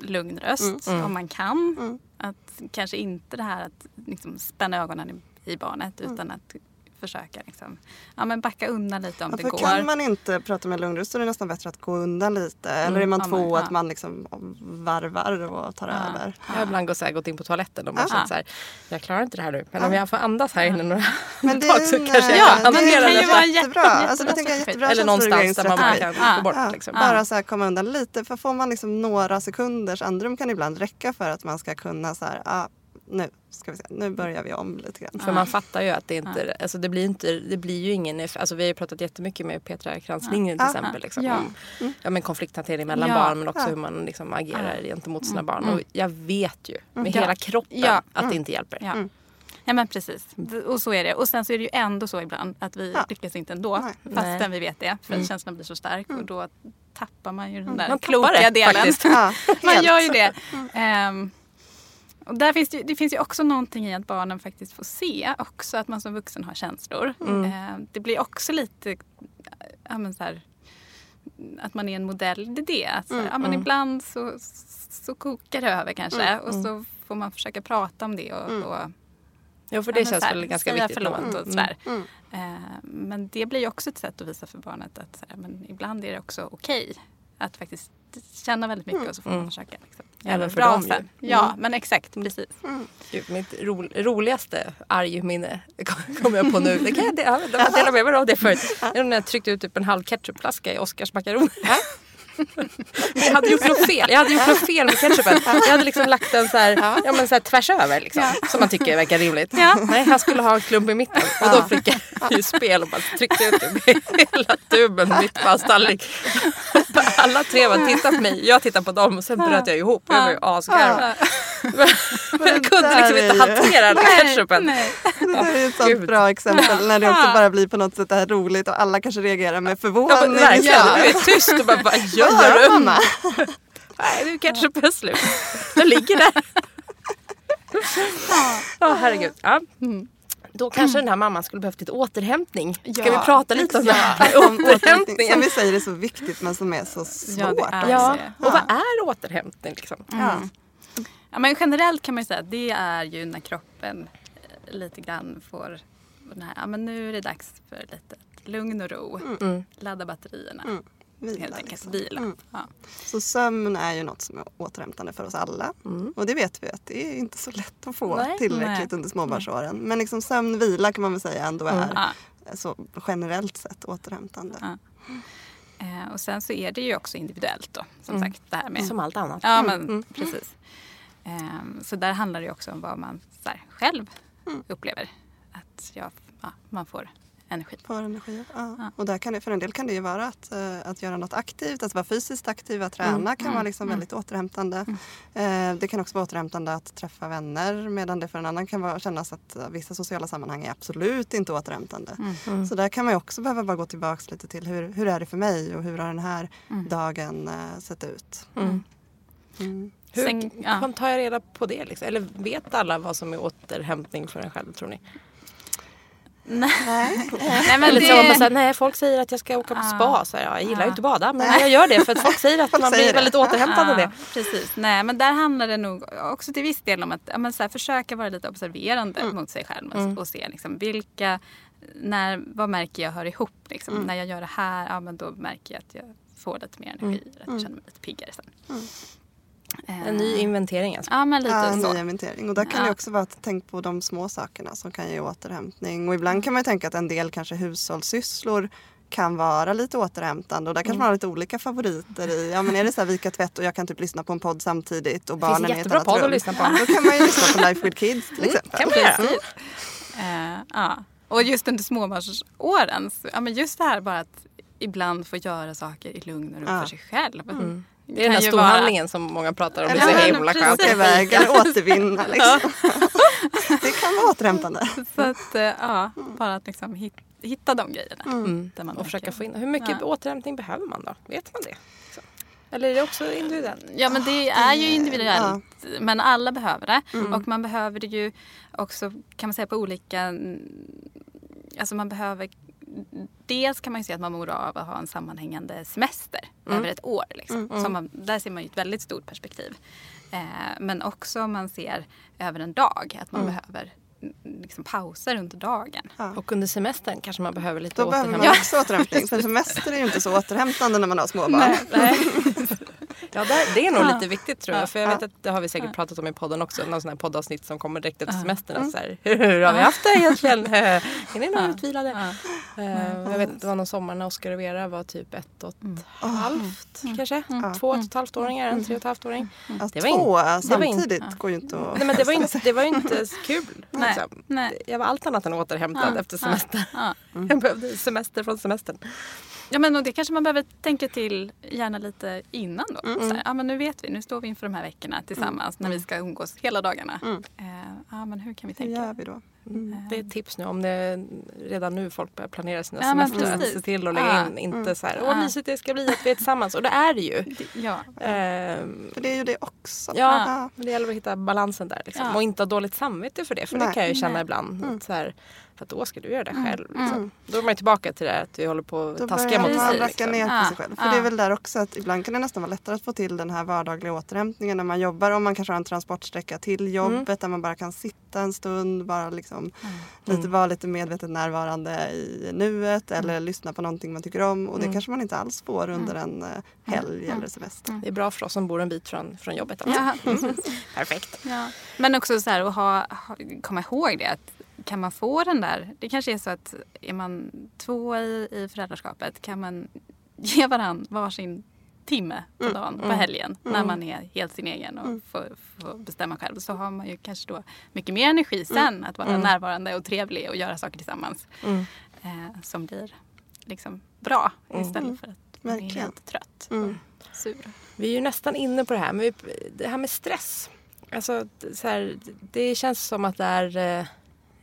lugn röst mm. om man kan. Mm. Att kanske inte det här att liksom spänna ögonen i barnet utan mm. att försöka liksom, ja, men backa undan lite om ja, det går. Kan man inte prata med lugn röst så är det nästan bättre att gå undan lite. Mm. Eller är man ja, två men, att ja. man liksom varvar och tar ja. över. Jag har ibland gått, så här, gått in på toaletten och man ja. känner så här, jag klarar inte det här nu. Men ja. om jag får andas här inne några men det, tag så nej, kanske jag kan använda det. Det kan ju vara jättebra. Alltså, jag tänker, jättebra eller någonstans där man bara kan ja. gå bort. Ja. Liksom. Bara så här, komma undan lite. För får man liksom några sekunders andrum kan ibland räcka för att man ska kunna så här, ja, nu ska vi se, nu börjar vi om lite grann. För man fattar ju att det inte, ja. alltså det blir inte, det blir ju ingen, alltså vi har ju pratat jättemycket med Petra Kranslingen ja. till exempel liksom, ja. Om, ja, men konflikthantering mellan ja. barn men också ja. hur man liksom agerar ja. gentemot sina barn mm. och jag vet ju med ja. hela kroppen ja. att mm. det inte hjälper. Ja. Mm. Ja men precis, och så är det. Och sen så är det ju ändå så ibland att vi ja. lyckas inte ändå, Nej. fastän vi vet det. För mm. känslan blir så stark och då tappar man ju den där man kloka delen. Ja, man gör ju det. Mm. Um, Och där finns det, det finns ju också någonting i att barnen faktiskt får se också att man som vuxen har känslor. Mm. Eh, det blir också lite ja, men så här, att man är en modell. Det är det. Alltså, mm. ja, men mm. ibland så, så kokar det över kanske. Mm. Och så får man försöka prata om det. Och, mm. och, ja, för det ja, känns här, väl ganska viktigt. Förlåt och sådär. Mm. Mm. Eh, men det blir ju också ett sätt att visa för barnet att så här, men ibland är det också okej att faktiskt känna väldigt mycket och så får man mm. försöka liksom. Även för dem mm. Ja, men exakt, precis. Mm. Gud, mitt ro- roligaste argminne kommer jag på nu. Det kan jag dela, jag dela med mig av det förut. Det var när jag tryckte ut typ en halv ketchupflaska i Oscars makaroner. Jag hade gjort något fel. Jag hade gjort något fel med ketchupen. Jag hade liksom lagt den så här, ja, men så här tvärs över liksom, ja. som man tycker verkar rimligt. Ja. Nej, han skulle ha en klump i mitten. Och då fick jag ju spel och bara tryckte ut det hela tuben mitt på stallrik. Alla tre var tittat på mig. Jag tittade på dem och sen bröt jag ihop. Jag var ju asgarvad. Men jag kunde liksom inte hantera den ketchupen. Nej, nej. Det är ett sånt bra exempel när det också bara blir på något sätt det här roligt och alla kanske reagerar med förvåning. Ja, verkligen. Du är tyst och bara, vad gör, vad gör du? Mamma? Nej, du ketchupen är slut. Den ligger där. Åh, oh, herregud. Ja. Mm. Då kanske mm. den här mamman skulle behövt ett återhämtning. Ska ja, vi prata lite om det här? Återhämtning. Som vi säger är så viktigt men som är så svårt. Ja, är ja. och vad är återhämtning liksom? Mm. Ja. Ja, men generellt kan man ju säga att det är ju när kroppen lite grann får den här, ja, men nu är det dags för lite lugn och ro. Mm. Ladda batterierna. Mm. Vila, helt enkelt liksom. vila. Mm. Ja. Så sömn är ju något som är återhämtande för oss alla. Mm. Och det vet vi att det är inte så lätt att få Nej. tillräckligt Nej. under småbarnsåren. Men liksom sömn, vila kan man väl säga ändå är mm. så generellt sett återhämtande. Ja. Eh, och sen så är det ju också individuellt då. Som mm. sagt det här med. Som allt annat. Ja men mm. precis. Eh, så där handlar det ju också om vad man så här, själv mm. upplever. Att ja, ja, man får energi. För energi, ja. Ja. Och där kan det, för en del kan det ju vara att, att göra något aktivt, att vara fysiskt aktiv, att träna mm. kan mm. vara liksom mm. väldigt återhämtande. Mm. Det kan också vara återhämtande att träffa vänner, medan det för en annan kan vara, kännas att vissa sociala sammanhang är absolut inte återhämtande. Mm. Mm. Så där kan man ju också behöva bara gå tillbaka lite till hur, hur är det för mig och hur har den här mm. dagen sett ut. Mm. Mm. Hur Sen, ja. tar jag reda på det? Liksom? Eller vet alla vad som är återhämtning för en själv, tror ni? Nej. Nej, men det... man säger, nej, folk säger att jag ska åka på spa, så jag gillar ju inte bada, men nej. jag gör det för att folk säger att folk man säger blir det. väldigt återhämtad av det. Precis. Nej, men där handlar det nog också till viss del om att ja, men så här, försöka vara lite observerande mm. mot sig själv och, mm. och se liksom, vilka, när, vad märker jag hör ihop liksom. mm. När jag gör det här, ja, men då märker jag att jag får lite mer energi, mm. att jag känner mig lite piggare sen. Mm. En ny inventering alltså. Ja, men lite ja, en så. ny inventering. Och där kan ja. det också vara att tänka på de små sakerna som kan ge återhämtning. Och ibland kan man ju tänka att en del kanske hushållssysslor kan vara lite återhämtande. Och där kanske mm. man har lite olika favoriter i. Ja, men är det så här vika tvätt och jag kan typ lyssna på en podd samtidigt och barnen är i ett annat rum. Det finns jättebra podd att lyssna på. Då kan man ju lyssna på Life with Kids till exempel. Mm, kan man göra. Uh, ja. Och just under småbarnsåren, ja, men just det här bara att ibland få göra saker i lugn och ro ja. för sig själv. Mm. Det, det är den här storhandlingen vara... som många pratar om. Det är så himla skönt. Åka iväg eller återvinna. Liksom. Det kan vara återhämtande. Så att, ja, bara att liksom hitta, hitta de grejerna. Mm. Där man och försöka få in. Hur mycket ja. återhämtning behöver man då? Vet man det? Så. Eller är det också individuellt? Ja, men det är ju individuellt. Ja. Men alla behöver det. Mm. Och man behöver det ju också, kan man säga, på olika... Alltså man behöver... Dels kan man ju se att man mår av att ha en sammanhängande semester mm. över ett år. Liksom. Mm, mm. Så man, där ser man ju ett väldigt stort perspektiv. Eh, men också om man ser över en dag att man mm. behöver liksom, pauser under dagen. Ja. Och under semestern kanske man behöver lite Då återhämtning. Då behöver man också återhämtning. För semester är ju inte så återhämtande när man har småbarn. Nej, nej. Ja, det är nog lite viktigt tror jag. För jag vet att det har vi säkert pratat om i podden också. Någon sån här poddavsnitt som kommer direkt efter semestern. Mm. Så här, hur har vi haft det egentligen? Är ni någon utvilade? Mm. Jag vet, det var någon sommar när Oscar och Vera var typ ett och ett mm. halvt mm. kanske. Mm. Två och ett halvt åringar, en tre och ett halvt åring. Mm. Det var in, två samtidigt det var in, går ju inte att... Nej, men det var ju inte, det var inte kul. Nej. Nej. Jag var allt annat än återhämtad mm. efter semestern. Mm. Mm. Jag behövde semester från semestern. Ja, men och det kanske man behöver tänka till gärna lite innan då. Mm. Så här, ja, men nu vet vi, nu står vi inför de här veckorna tillsammans mm. när vi ska umgås hela dagarna. Mm. Eh, ja, men hur kan vi tänka? Hur gör vi då? Mm. Det är ett tips nu om det redan nu folk börjar planera sina ja, semester. Att se till att lägga in, inte mm. så här, åh mysigt det ska bli att vi är tillsammans. Och det är det ju. Ja. Ehm, för det är ju det också. Ja, ja. Men det gäller att hitta balansen där. Liksom. Ja. Och inte ha dåligt samvete för det. För Nej. det kan jag ju känna Nej. ibland. Mm. Att så här, för att då ska du göra det själv. Mm. Liksom. Då är man ju tillbaka till det att vi håller på att taska mot sig. Då börjar man racka ner på sig själv. För det är väl där också att ibland kan det nästan vara lättare att få till den här vardagliga återhämtningen när man jobbar. Om man kanske har en transportsträcka till jobbet mm. där man bara kan sitta en stund, bara liksom mm. lite, vara lite medvetet närvarande i nuet eller mm. lyssna på någonting man tycker om. Och det mm. kanske man inte alls får under en helg mm. eller semester. Mm. Det är bra för oss som bor en bit från, från jobbet. Alltså. Ja. Mm. Perfekt. Ja. Men också så här att ha, komma ihåg det att kan man få den där, det kanske är så att är man två i, i föräldraskapet kan man ge varandra varsin timme på dagen, mm. på helgen, mm. när man är helt sin egen och mm. får, får bestämma själv. Så har man ju kanske då mycket mer energi sen mm. att vara mm. närvarande och trevlig och göra saker tillsammans mm. eh, som blir liksom bra istället mm. för att man är helt trött mm. och sur. Vi är ju nästan inne på det här, men vi, det här med stress. Alltså, så här, det känns som att det är... Eh,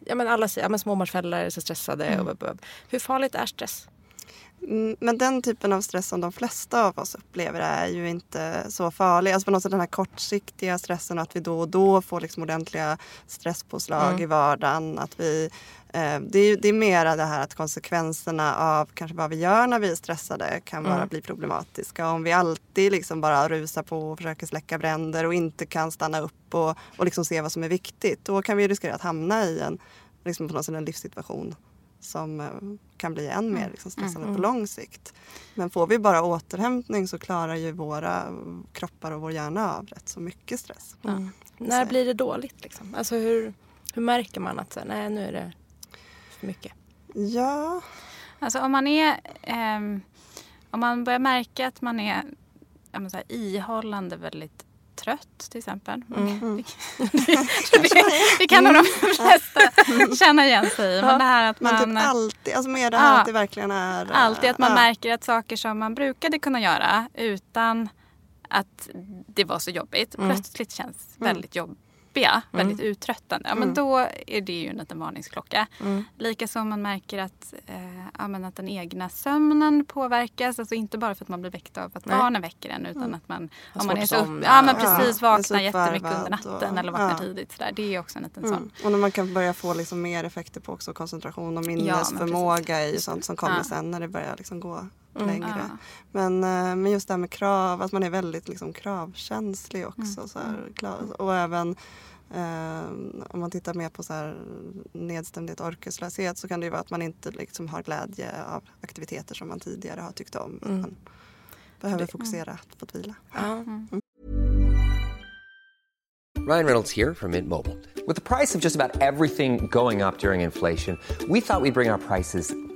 Ja, men alla ja, men småbarnsföräldrar är så stressade. Mm. Och, och, och. Hur farligt är stress? Mm, men den typen av stress som de flesta av oss upplever är ju inte så farlig. Alltså på något sätt den här kortsiktiga stressen att vi då och då får liksom ordentliga stresspåslag mm. i vardagen. Att vi, eh, det är, det är mera det här att konsekvenserna av kanske vad vi gör när vi är stressade kan bara mm. bli problematiska. Om vi alltid liksom bara rusar på och försöker släcka bränder och inte kan stanna upp och, och liksom se vad som är viktigt. Då kan vi riskera att hamna i en, liksom på något sätt en livssituation som kan bli än mer liksom stressande mm. på lång sikt. Men får vi bara återhämtning så klarar ju våra kroppar och vår hjärna av rätt så mycket stress. Mm. Mm. När blir det dåligt? Liksom? Alltså hur, hur märker man att så, nej, nu är det för mycket? Ja. Alltså om man är eh, om man börjar märka att man är jag menar så här, ihållande väldigt trött till exempel. Mm. Det, det, det, det kan nog mm. de flesta känna igen sig i. Men det här att man... Men typ alltid, alltså med det här ja, att det verkligen är... Alltid att man ja. märker att saker som man brukade kunna göra utan att det var så jobbigt. Mm. Plötsligt känns mm. väldigt jobbiga, väldigt mm. uttröttande. Ja, men mm. då är det ju en liten varningsklocka. Mm. Likaså man märker att, eh, ja, men att den egna sömnen påverkas. Alltså inte bara för att man blir väckt av att Nej. barnen väcker en, utan mm. att man, om man är så upp, ja, men precis, ja, vaknar jättemycket under natten och, eller vaknar ja. tidigt. Så där. Det är också en liten mm. sån. Och när man kan börja få liksom mer effekter på också koncentration och minnesförmåga ja, i sånt som kommer ja. sen när det börjar liksom gå... Mm. längre. Ja. Men, men just det här med krav, att alltså man är väldigt liksom kravkänslig också. Mm. Så här, och även eh, om man tittar mer på så här nedstämdhet och orkeslöshet, så kan det ju vara att man inte liksom har glädje av aktiviteter som man tidigare har tyckt om. Mm. Man behöver fokusera på att vila. Ja. Mm. Ryan Reynolds here from Mint Mobile. With the price of just about everything going up during inflation, we thought we'd bring our prices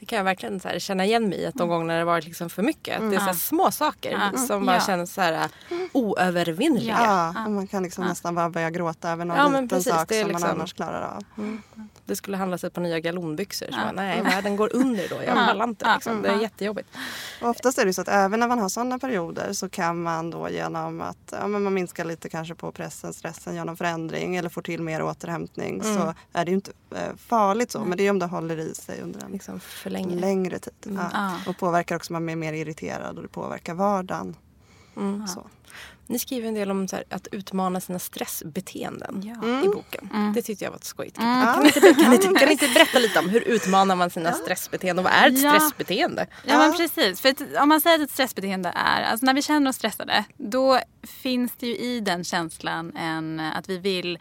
Det kan jag verkligen så här känna igen mig i, att de gånger när det varit liksom för mycket. Mm. Det är så här små saker mm. som bara ja. känns så här oövervinnliga. Ja, ja. Och man kan liksom ja. nästan bara börja gråta över någon ja, liten precis, sak som liksom... man annars klarar av. Mm. Det skulle handla sig på nya galonbyxor. Ja. Så man, nej, världen går under då. Jag pallar inte. Liksom. Mm. Det är jättejobbigt. Och oftast är det så att även när man har sådana perioder så kan man då genom att ja, men man minskar lite kanske på pressen, stressen, genom förändring eller får till mer återhämtning. Mm. Så är det ju inte farligt så. Mm. Men det är om det håller i sig under en liksom för länge. längre tid. Mm. Ja. Ja. Och påverkar också, man är mer irriterad och det påverkar vardagen. Mm. Så. Ni skriver en del om så här, att utmana sina stressbeteenden ja. mm. i boken. Mm. Det tyckte jag var ett skojigt. Mm. Kan, kan, kan, kan, kan ni inte berätta lite om hur utmanar man sina ja. stressbeteenden? Vad är ett ja. stressbeteende? Ja, ja, men precis. För att, om man säger att ett stressbeteende är... Alltså när vi känner oss stressade, då finns det ju i den känslan en, att vi vill...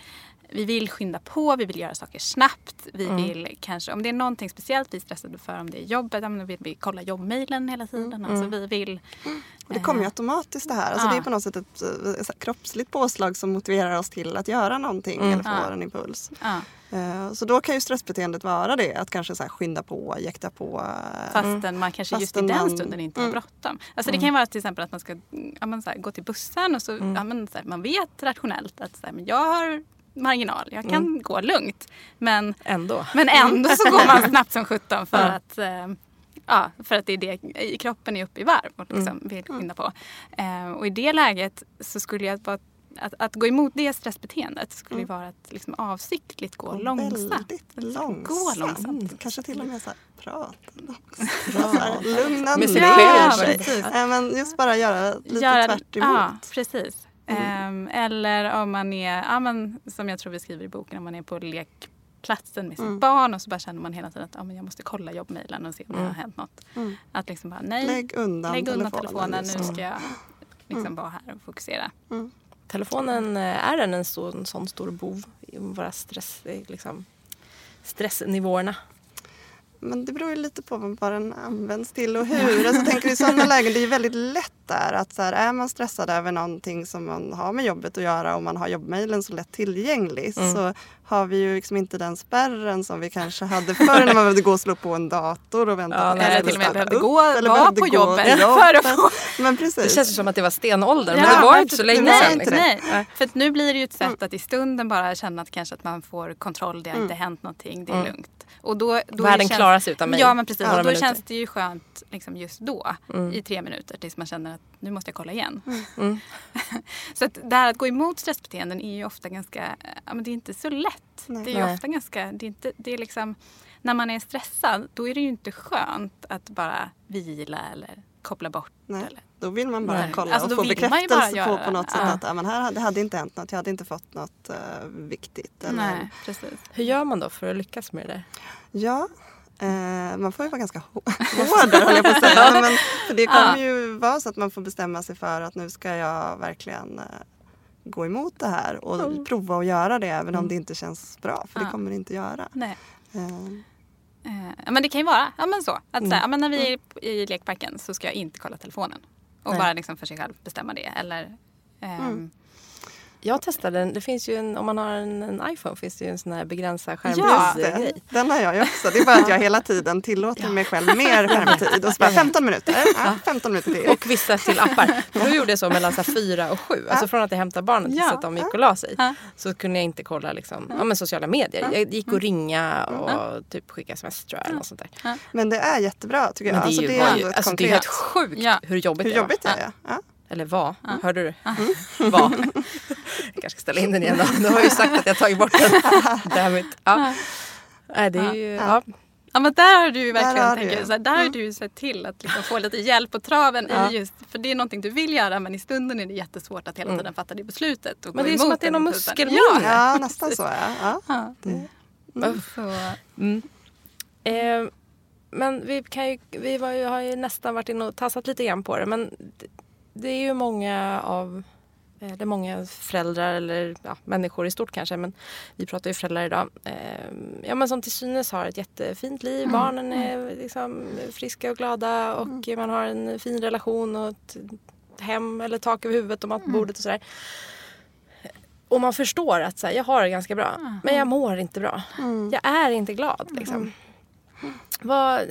Vi vill skynda på, vi vill göra saker snabbt. Vi mm. vill kanske, om det är någonting speciellt vi är stressade för, om det är jobbet, då vill vi kolla jobbmailen hela tiden. Mm. Alltså vi vill... Mm. Och det kommer ju automatiskt det här. Alltså ja. det är på något sätt ett, ett kroppsligt påslag som motiverar oss till att göra någonting mm. eller få ja. en impuls. Ja. Så då kan ju stressbeteendet vara det, att kanske så här skynda på, jäkta på. Fastän man kanske just i den man... stunden inte har bråttom. Alltså mm. det kan ju vara till exempel att man ska ja, man så här, gå till bussen och så, mm. ja, men så här, man vet rationellt att så här, men jag har... marginal. Jag kan mm. gå lugnt. Men ändå. men ändå så går man snabbt som sjutton för mm. att eh, ja, för att det är det, i kroppen är uppe i varv och liksom mm. vill skynda på. Eh, och i det läget så skulle jag bara Att, att gå emot det stressbeteendet skulle ju mm. vara att liksom avsiktligt gå och långsamt. långsamt. Gå långsamt. Mm. Kanske till och med så här, prata långsamt. Lugna ner. Men just bara göra lite göra, tvärt emot. Ja, precis. Mm. Eller om man är, ja, men, som jag tror vi skriver i boken, om man är på lekplatsen med sitt mm. barn och så bara känner man hela tiden att ja, men jag måste kolla jobbmailen och se om mm. det har hänt något. Mm. Att liksom bara, nej, lägg undan, lägg undan telefonen, telefonen. Nu ska jag liksom mm. vara här och fokusera. Mm. Telefonen, är den en, stor, en sån stor bov i våra stress, liksom, stressnivåerna? Men det beror ju lite på vad den används till och hur. Alltså, tänker i sådana lägen, det är ju väldigt lätt där att så här, är man stressad över någonting som man har med jobbet att göra och man har jobbmailen så lätt tillgänglig mm. så har vi ju liksom inte den spärren som vi kanske hade förr när man behövde gå och slå på en dator och vänta. Ja, nej, eller till och med behövde upp, gå eller behövde på gå jobbet. Jobb. För att få... men precis. Det känns som att det var stenålder, men ja, det var inte så länge sedan. Liksom. Nej, nej. För att nu blir det ju ett sätt mm. att i stunden bara känna att kanske att man får kontroll, det har inte hänt någonting, det är mm. lugnt. Och då, då världen känns... klaras utan mig. Ja, men precis. Ja, och då minuter. Känns det ju skönt liksom just då mm. i tre minuter tills man känner att nu måste jag kolla igen. Mm. Mm. Så att det här att gå emot stressbeteenden är ju ofta ganska, ja men det är inte så lätt. Nej. Det är ju Nej. ofta ganska, det är inte, det är liksom, när man är stressad då är det ju inte skönt att bara vila eller koppla bort. Nej. Eller. Då vill man bara Nej. kolla alltså, och få bekräftelse på på något det. sätt ja. att ja, men här, det hade inte hänt något, jag hade inte fått något uh, viktigt. Eller... Nej, precis. Hur gör man då för att lyckas med det? Ja, eh, man får ju vara ganska hård, håller jag på att säga. Men, för det kommer ja. ju vara så att man får bestämma sig för att nu ska jag verkligen eh, gå emot det här och mm. prova att göra det även mm. om det inte känns bra, för ja. det kommer det inte göra. Nej. Eh. Ja, men det kan ju vara ja, men så. Att, mm. så ja, men när vi är i lekparken så ska jag inte kolla telefonen. Och Nej. bara liksom för sig själv bestämma det. Eller, ehm... mm. Jag testade den. Det finns ju en, om man har en, en iPhone finns det ju en sån här begränsad skärmtid. Ja, den har jag ju också. Det är bara att jag hela tiden tillåter ja. mig själv mer skärmtid. Och så bara femton minuter. Ja, femton minuter till. Och vissa till appar. Då gjorde jag så mellan så fyra och sju. Alltså från att jag hämtade barnen tills ja. att de gick och la sig. Ja. Så kunde jag inte kolla liksom, ja, men sociala medier. Jag gick och ringa och typ skicka sms tror jag. Och sånt där. Ja. Men det är jättebra tycker jag. Men det är ju, alltså, det är ju, alltså, det är helt sjukt ja. hur jobbigt hur det är. Hur jobbigt är det? Ja. Eller vad? Ja. Hörde du? Ja. Vad? Jag kanske ska ställa in den igen då. Nu har jag ju sagt att jag tagit bort den. Damn it. Ja. Ja. Det är ju... Ja. Ja, men där har du ju verkligen där tänker, du. Så här, där har mm. du sett till att liksom få lite hjälp på traven. Ja. I just, för det är någonting du vill göra, men i stunden är det jättesvårt att hela tiden fatta det beslutet. Och men det är som att det är någon muskelminne. Ja. ja, nästan så. Ja. Ja. Mm. Mm. så. Mm. Eh, men vi, kan ju, vi var ju, har ju nästan varit inne och tassat lite grann på det, men... Det är ju många av det är många föräldrar eller ja, människor i stort kanske, men vi pratar ju föräldrar idag. Eh, ja, men som till synes har ett jättefint liv. Mm. Barnen är liksom friska och glada och mm. man har en fin relation och ett hem eller tak över huvudet och mat på bordet och sådär. Och man förstår att så här, jag har det ganska bra, mm. men jag mår inte bra. Mm. Jag är inte glad liksom. Mm. Mm. Vad...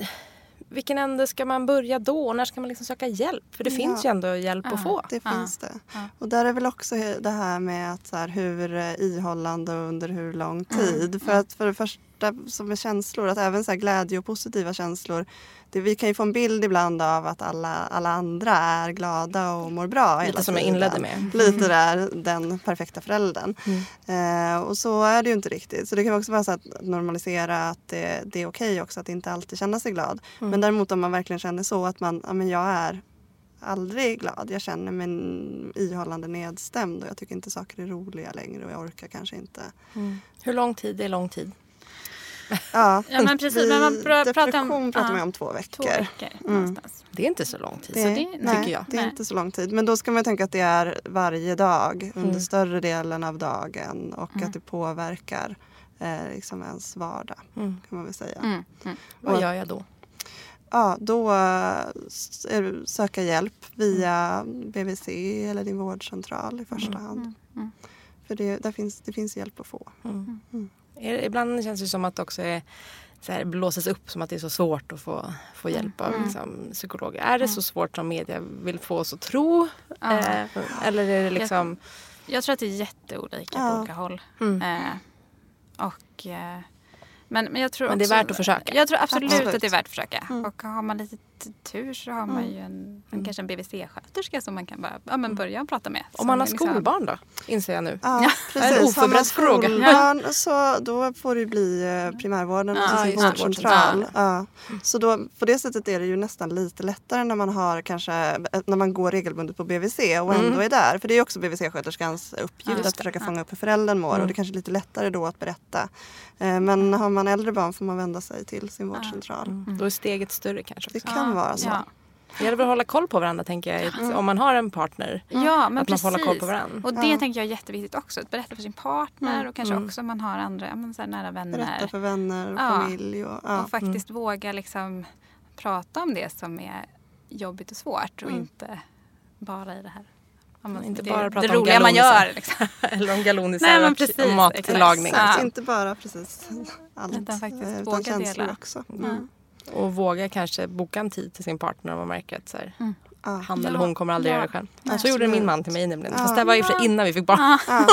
Vilken ände ska man börja då? När ska man liksom söka hjälp? För det ja. finns ju ändå hjälp ja. att få. Det finns ja. det. Ja. Och där är väl också det här med att så här, hur ihållande och under hur lång tid. Mm. För att för det första som är känslor, att även så här glädje och positiva känslor. Det, vi kan ju få en bild ibland av att alla, alla andra är glada och mår bra. Lite hela som jag inledde med. Lite där, den perfekta föräldern. Mm. Eh, och så är det ju inte riktigt. Så det kan också vara så att normalisera att det, det är okej också att inte alltid känna sig glad. Mm. Men däremot om man verkligen känner så att man, ja men jag är aldrig glad. Jag känner mig ihållande nedstämd och jag tycker inte saker är roliga längre och jag orkar kanske inte. Mm. Hur lång tid är lång tid? Ja, ja, men precis. Vi, men man pr- depression pratar, om, pratar man ja, om två veckor. Två veckor mm. Det är inte så lång tid, det, så det, nej, tycker jag. Det är nej. inte så lång tid. Men då ska man tänka att det är varje dag, mm. under större delen av dagen. Och mm. att det påverkar eh, liksom ens vardag, mm. kan man väl säga. Mm. Mm. Vad och, gör jag då? Ja, då äh, söka hjälp via B V C eller din vårdcentral i första mm. hand. Mm. Mm. För det, där finns, det finns hjälp att få. Mm. Mm. Ibland känns det som att det också är, så här, blåses upp som att det är så svårt att få, få hjälp av mm. liksom, psykologer. Är det mm. så svårt som media vill få oss att tro? Ja. Eh, eller är det liksom... Jag, jag tror att det är jätteolika ja. på olika håll. Mm. Eh, och, eh, men, men, jag tror men det är också, värt att försöka. Jag tror absolut, absolut. att det är värt att försöka. Mm. Och har man lite tur så har man ju en, mm. kanske en B V C-sköterska som man kan bara, ja, men börja prata med. Om man har liksom... skolbarn då, inser jag nu. Ja, ja precis. En oförberedd fråga. Skolbarn, ja. Så då får det bli primärvården och ja, vårdcentral. Ja. Ja. Så då, på det sättet är det ju nästan lite lättare när man har kanske, när man går regelbundet på B V C och ändå mm. är där. För det är också B V C-sköterskans uppgift ja, att försöka ja. fånga upp hur föräldern mår mm. och det är kanske lite lättare då att berätta. Men har man äldre barn får man vända sig till sin vårdcentral. Mm. Då är steget större kanske också. Det kan vara så. Ja. Det gäller väl att hålla koll på varandra, tänker jag, mm. om man har en partner. Ja, men att precis. Man får hålla koll på varandra. Och det ja. tänker jag är jätteviktigt också. Att berätta för sin partner mm. och kanske mm. också om man har andra men så här, nära vänner. Berätta för vänner och ja. familj. Och, ja. och faktiskt mm. våga liksom prata om det som är jobbigt och svårt och mm. inte bara i det här. Man, inte det, bara prata det om roliga man gör. Liksom. Eller om galonisar och matlagning. Ja. Inte bara precis allt. Utan faktiskt utan våga dela. Också. Mm. Mm. Och våga kanske boka en tid till sin partner om man märker att så här, mm. han eller hon kommer aldrig ja. göra det själv. Ja. Så gjorde min man till mig nämligen. Ja. Fast det var ju för innan vi fick barn. Ja.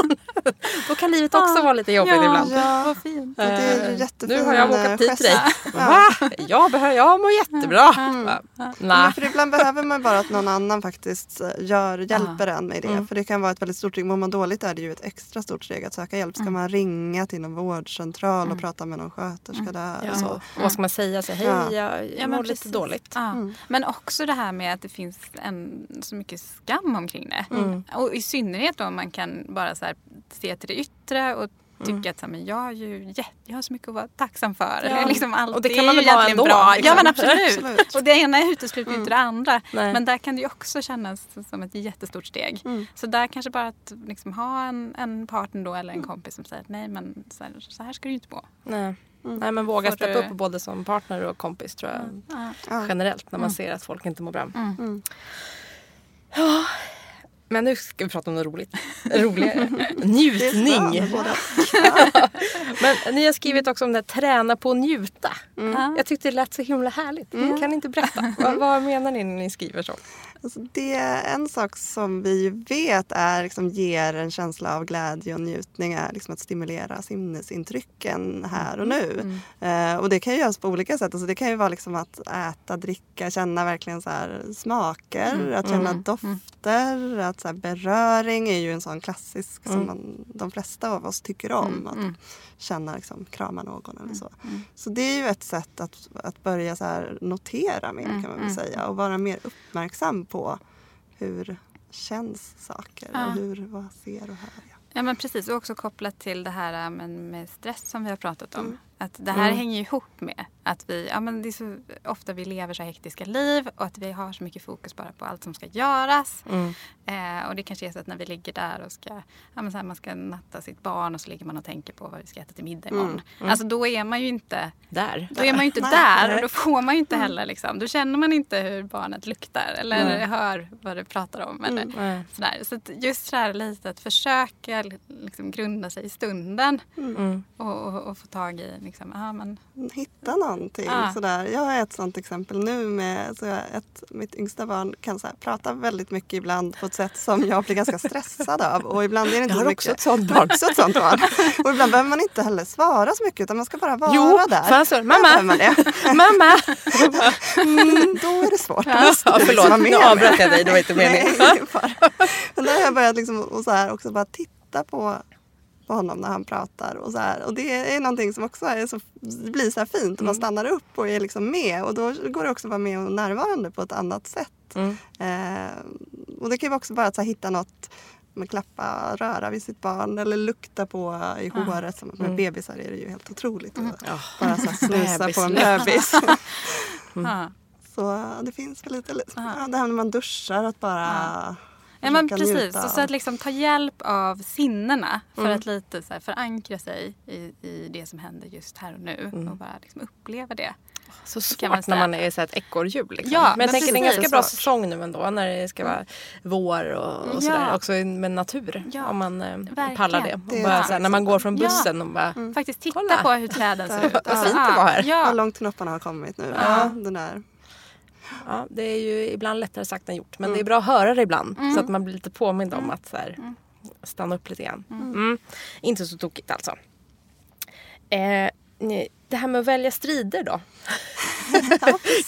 Då kan livet också ja. vara lite jobbigt ja. ibland. Ja. Vad fint. Uh, det är jättefint. Nu har jag bokat tid till dig. Ja. Jag, behöver, jag mår jättebra. Mm. Ja. Men för ibland behöver man bara att någon annan faktiskt gör, hjälper ja. en med det. Mm. För det kan vara ett väldigt stort steg. Mår man dåligt är det ju ett extra stort steg att söka hjälp. Ska mm. man ringa till någon vårdcentral mm. och prata med någon sköterska mm. där? Ja. Och så. Mm. Vad ska man säga? Så, hej, ja. jag, jag mår ja, lite dåligt. Ja. Mm. Men också det här med att det finns en, så mycket skam omkring det. Mm. Och i synnerhet om man kan bara så här se till det yttre och tycka mm. att så här, men jag, är ju jätte, jag har så mycket att vara tacksam för. Ja. Liksom, allt och det kan man väl vara ändå. Bra. Liksom. Ja, men absolut. absolut. Och det ena utesluter mm. inte det andra. Nej. Men där kan det ju också kännas som ett jättestort steg. Mm. Så där kanske bara att liksom, ha en, en partner då, eller en mm. kompis som säger nej, men så här, så här ska du inte må. Nej. Mm. Nej, men våga steppa du... upp både som partner och kompis tror jag. Mm. Ja. Generellt när man mm. ser att folk inte mår bra. Mm. Mm. Ja. Men nu ska vi prata om något roligt. Roligare. Njutning. Ja. Men ni har skrivit också om det här, träna på att njuta. Mm. Jag tyckte det lät så himla härligt. Mm. Jag kan inte berätta. Vad, vad menar ni när ni skriver så? Alltså det är en sak som vi vet är, liksom, ger en känsla av glädje och njutning är liksom att stimulera sinnesintrycken här och nu. Mm. Eh, och det kan ju göras på olika sätt. Alltså det kan ju vara liksom att äta, dricka, känna verkligen så här smaker, mm. att känna mm. dofter, att så här beröring är ju en sån klassisk mm. som man, de flesta av oss tycker om. Att mm. känna, liksom, krama någon eller mm. så. Mm. Så det är ju ett sätt att, att börja så här notera mer, kan man väl säga, och vara mer uppmärksam på hur känns saker ja. och hur, vad ser och hör jag. Ja, men precis. Och också kopplat till det här men med stress som vi har pratat om. Mm. Att det här mm. hänger ihop med att vi, ja, men det är så ofta vi lever så hektiska liv och att vi har så mycket fokus bara på allt som ska göras. Mm. Eh, och det kanske är så att när vi ligger där och ska, ja, men så här, man ska natta sitt barn och så ligger man och tänker på vad vi ska äta till middag imorgon. Mm. Mm. Alltså då är man ju inte där. Då är man ju inte där och då får man ju inte heller liksom. Då känner man inte hur barnet luktar eller mm. hör vad det pratar om. Eller mm. sådär. Så att just så här lite att försöka liksom grunda sig i stunden mm. och, och, och få tag i liksom, aha, men... hitta någonting ah. sådär. Jag har ett sånt exempel nu med så ett, mitt yngsta barn kan så här, prata väldigt mycket ibland på ett sätt som jag blir ganska stressad av och ibland är det inte jag så mycket. Jag har också ett sånt barn. Också ett sånt barn. Och ibland behöver man inte heller svara så mycket utan man ska bara vara jo, där. Jo, mamma, det. mamma. Mm, då är det svårt. Ja, ja, förlåt, nu avbröt jag dig, det var inte meningen. Men där har jag börjat liksom, och så här, också bara titta på på honom när han pratar och så här. Och det är någonting som också är så, det blir så här fint. Mm. Man stannar upp och är liksom med. Och då går det också att vara med och närvarande på ett annat sätt. Mm. Eh, och det kan ju också bara att så här, hitta något med klappa, röra vid sitt barn eller lukta på i håret. Mm. Med mm. bebisar är det ju helt otroligt. Mm. Ja. Bara så här snusa på en bebis. mm. Så det finns väl lite, ja, det här när man duschar att bara... Ja. Ja, men precis. Så, så att liksom ta hjälp av sinnena för mm. att lite så här förankra sig i, i det som händer just här och nu mm. och bara liksom uppleva det. Så svårt kan man när man är så ett ekorrhjul. Liksom. Ja, men jag tänker det är en ganska bra säsong nu ändå när det ska vara vår och, och ja. sådär. Också med natur, ja. om man eh, pallar det. det bara, såhär, när man går från bussen ja. och bara... Mm. Faktiskt titta kolla. på hur träden ser ut. Vad fint det var här. Ja. Hur långt knopparna har kommit nu. Ja, ja den där... Ja, det är ju ibland lättare sagt än gjort. Men mm. det är bra att höra det ibland. Mm. Så att man blir lite påmind om att så här, mm. stanna upp lite grann. Mm. Mm. Inte så tokigt alltså. Eh, nej. Det här med att välja strider då.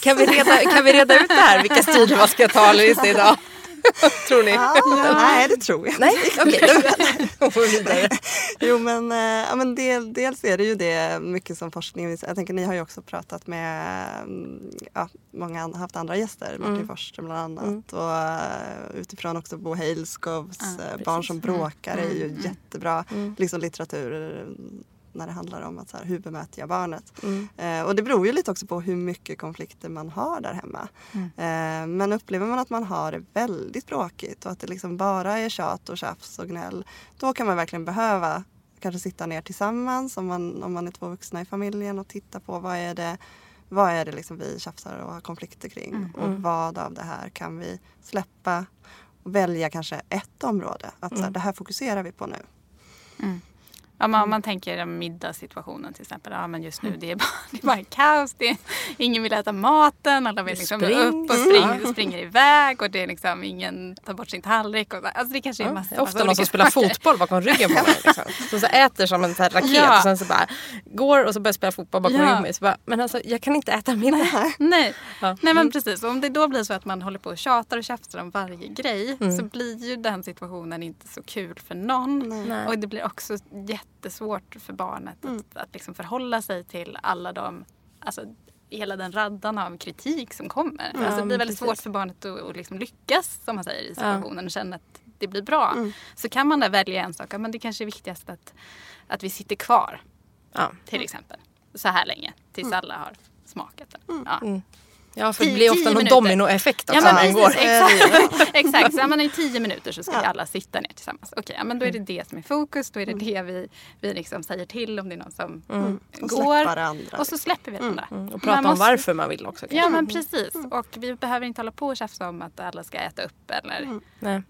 kan, vi reda, kan vi reda ut det här? Vilka strider man ska ta just idag? Tror ni? Ja, ja. Nej, det tror jag. Nej, okej. Okay. Jo, men, ja, men del, dels är det ju det mycket som forskning visar. Jag tänker, ni har ju också pratat med, ja, många har haft andra gäster, Martin mm. Forster bland annat. Mm. Och utifrån också Bo Heilskovs ja, Barn som bråkar mm. är ju mm. jättebra mm. liksom litteratur när det handlar om att så här, hur bemöter jag barnet. Mm. Eh, och det beror ju lite också på hur mycket konflikter man har där hemma. Mm. Eh, men upplever man att man har det väldigt bråkigt och att det liksom bara är tjat och tjafs och gnäll, då kan man verkligen behöva kanske sitta ner tillsammans om man, om man är två vuxna i familjen och titta på vad är det, vad är det liksom vi tjafsar och har konflikter kring. Mm. Och vad av det här kan vi släppa och välja kanske ett område. Att så här, det här fokuserar vi på nu. Mm. Ja, man, man tänker den middagssituationen till exempel. Ja, men just nu det är bara, det är bara kaos. Det är, ingen vill äta maten. Alla vill liksom upp och spring, springer iväg. Och det är liksom ingen tar bort sin tallrik. Och, alltså det kanske är massa, ja, ofta någon som spelar saker. Fotboll bakom ryggen på mig. Liksom. Som så äter som en så här raket. Ja. Och sen så bara går och så börjar spela fotboll bakom ja. ryggen. Så bara, men alltså jag kan inte äta middag här. Nej, ja. Nej men precis. Och om det då blir så att man håller på och tjatar och tjafsar om varje grej. Mm. Så blir ju den situationen inte så kul för någon. Nej. Och det blir också jätte Det är svårt för barnet mm. att, att liksom förhålla sig till alla de, alltså hela den raddan av kritik som kommer. Mm, alltså det blir väldigt precis. svårt för barnet att, att liksom lyckas, som man säger, i situationen mm. och känna att det blir bra. Mm. Så kan man där välja en sak, men det kanske är viktigast att, att vi sitter kvar, ja. till exempel, så här länge, tills mm. alla har smakat det. Mm. Ja. Mm. Ja, för det blir ofta någon dominoeffekt också. Ja, men precis, exakt. exakt. Så men i tio minuter så ska ja. vi alla sitta ner tillsammans. Okej, ja, men då är det det som är fokus. Då är det mm. det vi, vi liksom säger till om det är någon som mm. går. Och, andra, och så släpper vi varandra. Mm. Mm. Och prata måste... om varför man vill också. Kanske. Ja, men precis. Mm. Och vi behöver inte hålla på och tjafsa om att alla ska äta upp eller mm.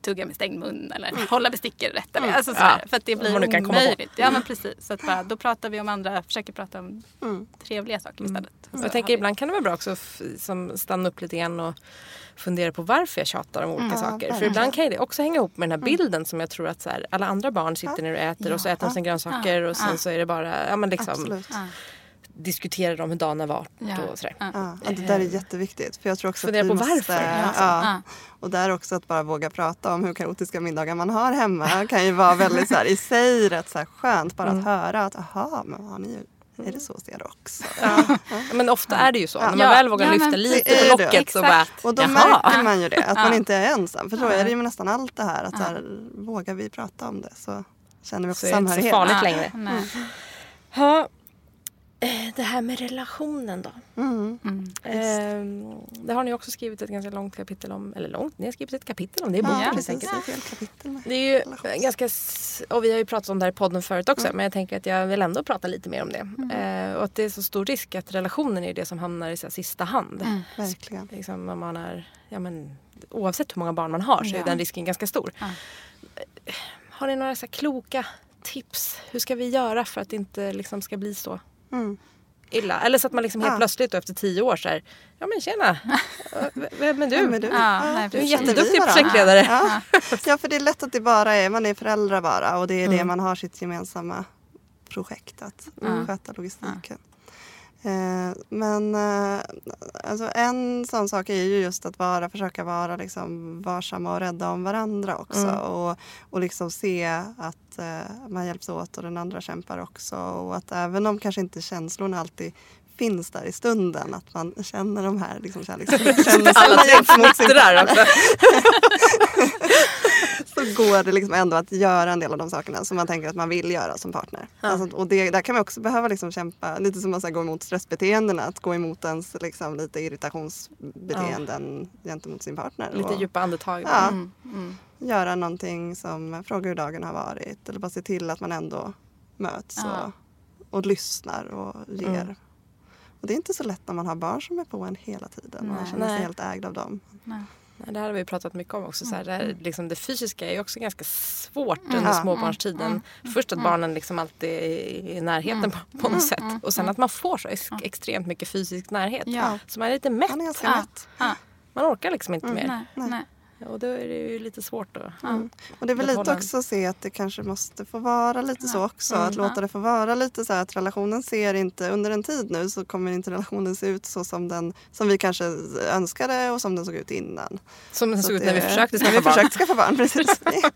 tugga med stängd mun eller mm. hålla besticker rätt. Mm. Alltså så ja. för att det blir omöjligt. Ja, men precis. Så att bara, då pratar vi om andra, försöker prata om mm. trevliga saker istället. Mm. Jag tänker ibland kan det vara bra också f- som stanna upp lite igen och fundera på varför jag tjatar om olika mm. saker. För ibland kan det också hänga ihop med den här bilden mm. som jag tror att så här, alla andra barn sitter ner och äter ja. och så äter de sina grönsaker ja. och sen ja. så är det bara, ja men liksom ja. diskuterar om hur dagen har varit ja. och sådär. Ja. Ja. Ja, det där är jätteviktigt. För jag tror också fundera att vi på måste, varför. Ja. Ja. Ja. Och där också att bara våga prata om hur kaotiska middagar man har hemma kan ju vara väldigt så här, i sig rätt så här, skönt. Bara mm. att höra att, aha, men har ni ju Mm. är det så ser det också? Ja. Men ofta är det ju så. Ja. När man väl vågar ja, lyfta lite på locket så bara... Och då jaha. märker man ju det. Att ja. man inte är ensam. För då är det ju nästan allt det här. Att ja. så här, vågar vi prata om det så känner vi också samhörighet. Så är det inte så farligt längre. Ja. Mm. Ha, det här med relationen då. Mm. Mm. Ehm, det har ni också skrivit ett ganska långt kapitel om. Eller långt, ni har skrivit ett kapitel om det i boken. Ja, det, ja. det är ju ganska... Och vi har ju pratat om det här i podden förut också. Mm. Men jag tänker att jag vill ändå prata lite mer om det. Mm. Ehm, och att det är så stor risk att relationen är det som hamnar i så här, sista hand. Mm, verkligen. Liksom om man är... Ja, men, oavsett hur många barn man har så ja. är den risken ganska stor. Ja. Har ni några så här, kloka tips? Hur ska vi göra för att det inte liksom, ska bli så... Mm. illa. Eller så att man liksom helt ja. plötsligt efter tio år så här, ja men tjena, vem är du? Vem är du? Ja, nej, du är en jätteduktig projektledare. Ja. ja, för det är lätt att det bara är, man är föräldrar bara och det är mm. det man har sitt gemensamma projekt att mm. sköta logistiken. Ja. Eh, men eh, alltså en sån sak är ju just att vara, försöka vara liksom varsamma och rädda om varandra också mm. och, och liksom se att man hjälps åt och den andra kämpar också och att även om kanske inte känslorna alltid finns där i stunden att man känner de här liksom känner alla hjälpsmotser där också så går det liksom ändå att göra en del av de sakerna som man tänker att man vill göra som partner ja. alltså, och det, där kan man också behöva liksom kämpa lite som man säger, gå emot stressbeteendena att gå emot ens liksom, lite irritationsbeteenden ja. gentemot sin partner lite och, djupa andetag ja mm. Mm. göra någonting som fråga hur dagen har varit eller bara se till att man ändå möts ja. och, och lyssnar och ger mm. och det är inte så lätt när man har barn som är på en hela tiden och man känner sig Nej. helt ägd av dem. Nej. Nej, det här har vi pratat mycket om också. Så här, det, här, liksom, det fysiska är ju också ganska svårt under mm. småbarnstiden. Mm. Först att barnen liksom alltid är i närheten mm. på, på något sätt. Och sen att man får så extremt mycket fysisk närhet. Ja. Så man är lite mätt. Man, är ganska mätt. Ja. Man orkar liksom inte mm. mer. Nej. Nej. Nej. Och då är det ju lite svårt då. Mm. Och det är väl lite också att se att det kanske måste få vara lite ja. så också. Att mm. låta det få vara lite så här att relationen ser inte, under en tid nu så kommer inte relationen se ut så som den, som vi kanske önskade och som den såg ut innan. Som den så såg ut när vi försökte skaffa barn. Vi försökte skaffa barn, precis. ja.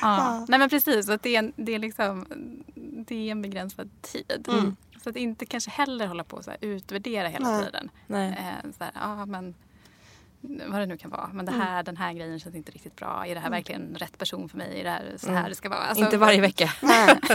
Ja. Nej men precis, att det är, det är liksom, det är en begränsad tid. Mm. Så att inte kanske heller hålla på att utvärdera hela Nej. tiden. Nej. Så här, ja men... vad det nu kan vara. Men det här, mm. den här grejen känns inte riktigt bra. Är det här mm. verkligen rätt person för mig? Är det här så här mm. det ska vara? Alltså, inte varje vecka.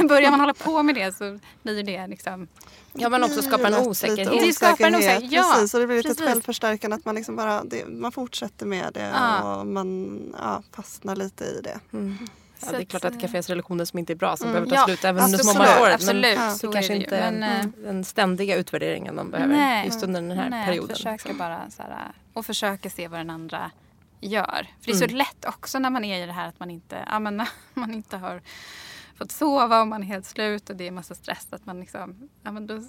Börjar man hålla på med det så blir det liksom... Ja, men också skapar en osäkerhet. Det skapar en osäkerhet, ja. Precis, och det blir lite ett självförstärkande att man liksom bara... Det, man fortsätter med det ja. och man ja, fastnar lite i det. Mm. Ja, det är klart att kaféns relationer som inte är bra som mm. behöver ta ja. slut även under små många år. Absolut, men så kanske inte men, en, den ständiga utvärderingen de behöver nej, just under den här nej, perioden. Försöka bara så här, och försöka se vad den andra gör. För det är mm. så lätt också när man är i det här att man inte, ja, men, man inte har fått sova och man är helt slut och det är massa stress att man liksom, ja men då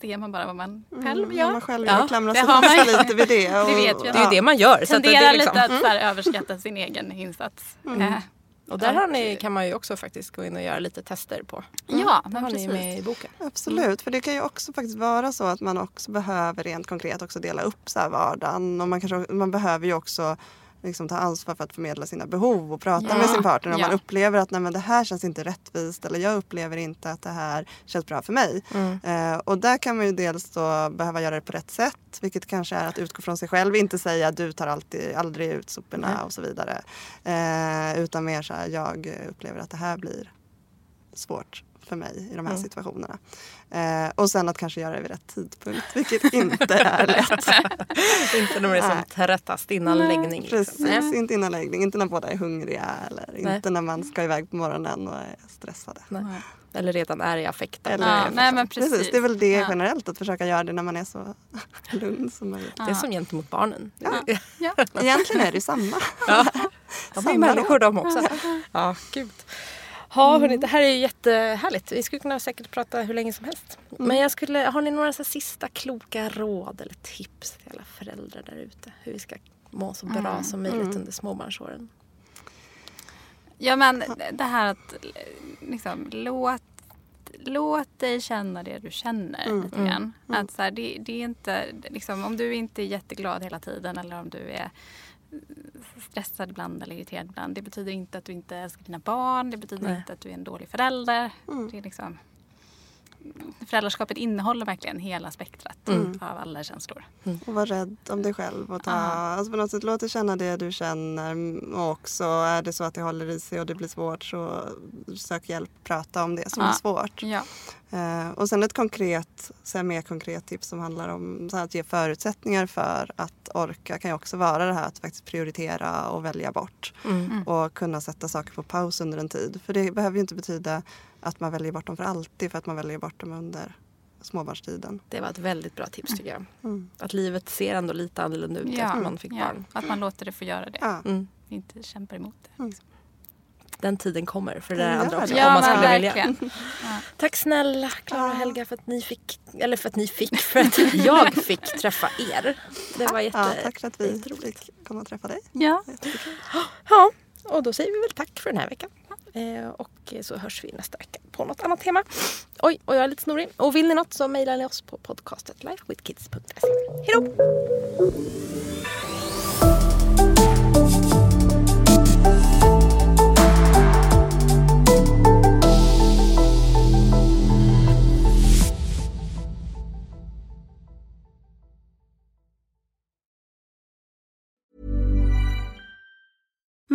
ser man bara vad man själv gör. Mm, man själv ja, klamrar sig fast lite vid det. Och, det vet vi. Det är ju det man gör. Så tenderar att det liksom... lite att så här, överskatta sin egen insats. Mm. Eh, Och där har ni, kan man ju också faktiskt gå in och göra lite tester på. Mm. Ja, men har precis. Ni med i boken. Absolut, för det kan ju också faktiskt vara så att man också behöver rent konkret också dela upp så här vardagen. Och man, kanske, man behöver ju också liksom ta ansvar för att förmedla sina behov och prata ja. med sin partner. Om ja. man upplever att nej, men det här känns inte rättvist eller jag upplever inte att det här känns bra för mig. Mm. Eh, och där kan man ju dels då behöva göra det på rätt sätt. Vilket kanske är att utgå från sig själv. Inte säga du tar alltid, aldrig ut soporna mm. och så vidare. Eh, utan mer så här, jag upplever att det här blir svårt för mig i de här mm. situationerna. Eh, och sen att kanske göra det vid rätt tidpunkt, vilket inte är lätt. Inte när man är som tröttast innan nej. läggning. Liksom. Precis, nej. inte innan läggning. Inte när båda är hungriga eller nej. inte när man ska iväg på morgonen och är stressade. Nej. Eller redan är i affekten. Eller, ja, nej, men precis. precis. Det är väl det ja. generellt, att försöka göra det när man är så lugn som möjligt. Ja. Det är som gentemot barnen. Ja. Ja. Egentligen är det samma. Ja. De är människor de också. Ja, ja gud. Ja, hörni, det här är ju jättehärligt. Vi skulle kunna säkert prata hur länge som helst. Mm. Men jag skulle, har ni några så sista kloka råd eller tips till alla föräldrar där ute? Hur vi ska må så bra mm. som möjligt mm. under småbarnsåren? Ja, men det här att liksom, låt, låt dig känna det du känner mm. lite grann. Mm. Att så här, det, det är inte, liksom, om du inte är jätteglad hela tiden eller om du är... stressad ibland eller irriterad ibland. Det betyder inte att du inte älskar dina barn. Det betyder Nej. inte att du är en dålig förälder. Mm. Det är liksom, föräldraskapet innehåller verkligen hela spektrat mm. av alla känslor. Mm. Och var rädd om dig själv. Och ta, uh. alltså på något sätt, låt dig känna det du känner. Och också är det så att det håller i sig och det blir svårt, så sök hjälp, prata om det som uh. är svårt. Ja. Uh, och sen ett konkret, så här, mer konkret tips som handlar om så här, att ge förutsättningar för att orka kan ju också vara det här att faktiskt prioritera och välja bort. Mm. Och kunna sätta saker på paus under en tid. För det behöver ju inte betyda att man väljer bort dem för alltid, för att man väljer bort dem under småbarnstiden. Det var ett väldigt bra tips tycker jag. Mm. Att livet ser ändå lite annorlunda ut ja. att man fick ja. barn. Att man låter det få göra det. Ja. Mm. Inte kämpar emot det. Mm. Den tiden kommer för det där andra också, ja, om man skulle välja. Ja. Tack snälla Klara och Helga för att ni fick, eller för att ni fick, för att jag fick träffa er. Det var jätte, ja, tack för att vi fick komma och träffa dig. Ja. ja, och då säger vi väl tack för den här veckan. Och så hörs vi nästa vecka på något annat tema. Oj, och jag är lite snorig. Och vill ni något så mejlar ni oss på podcastet lifewithkids punkt se. Hej då!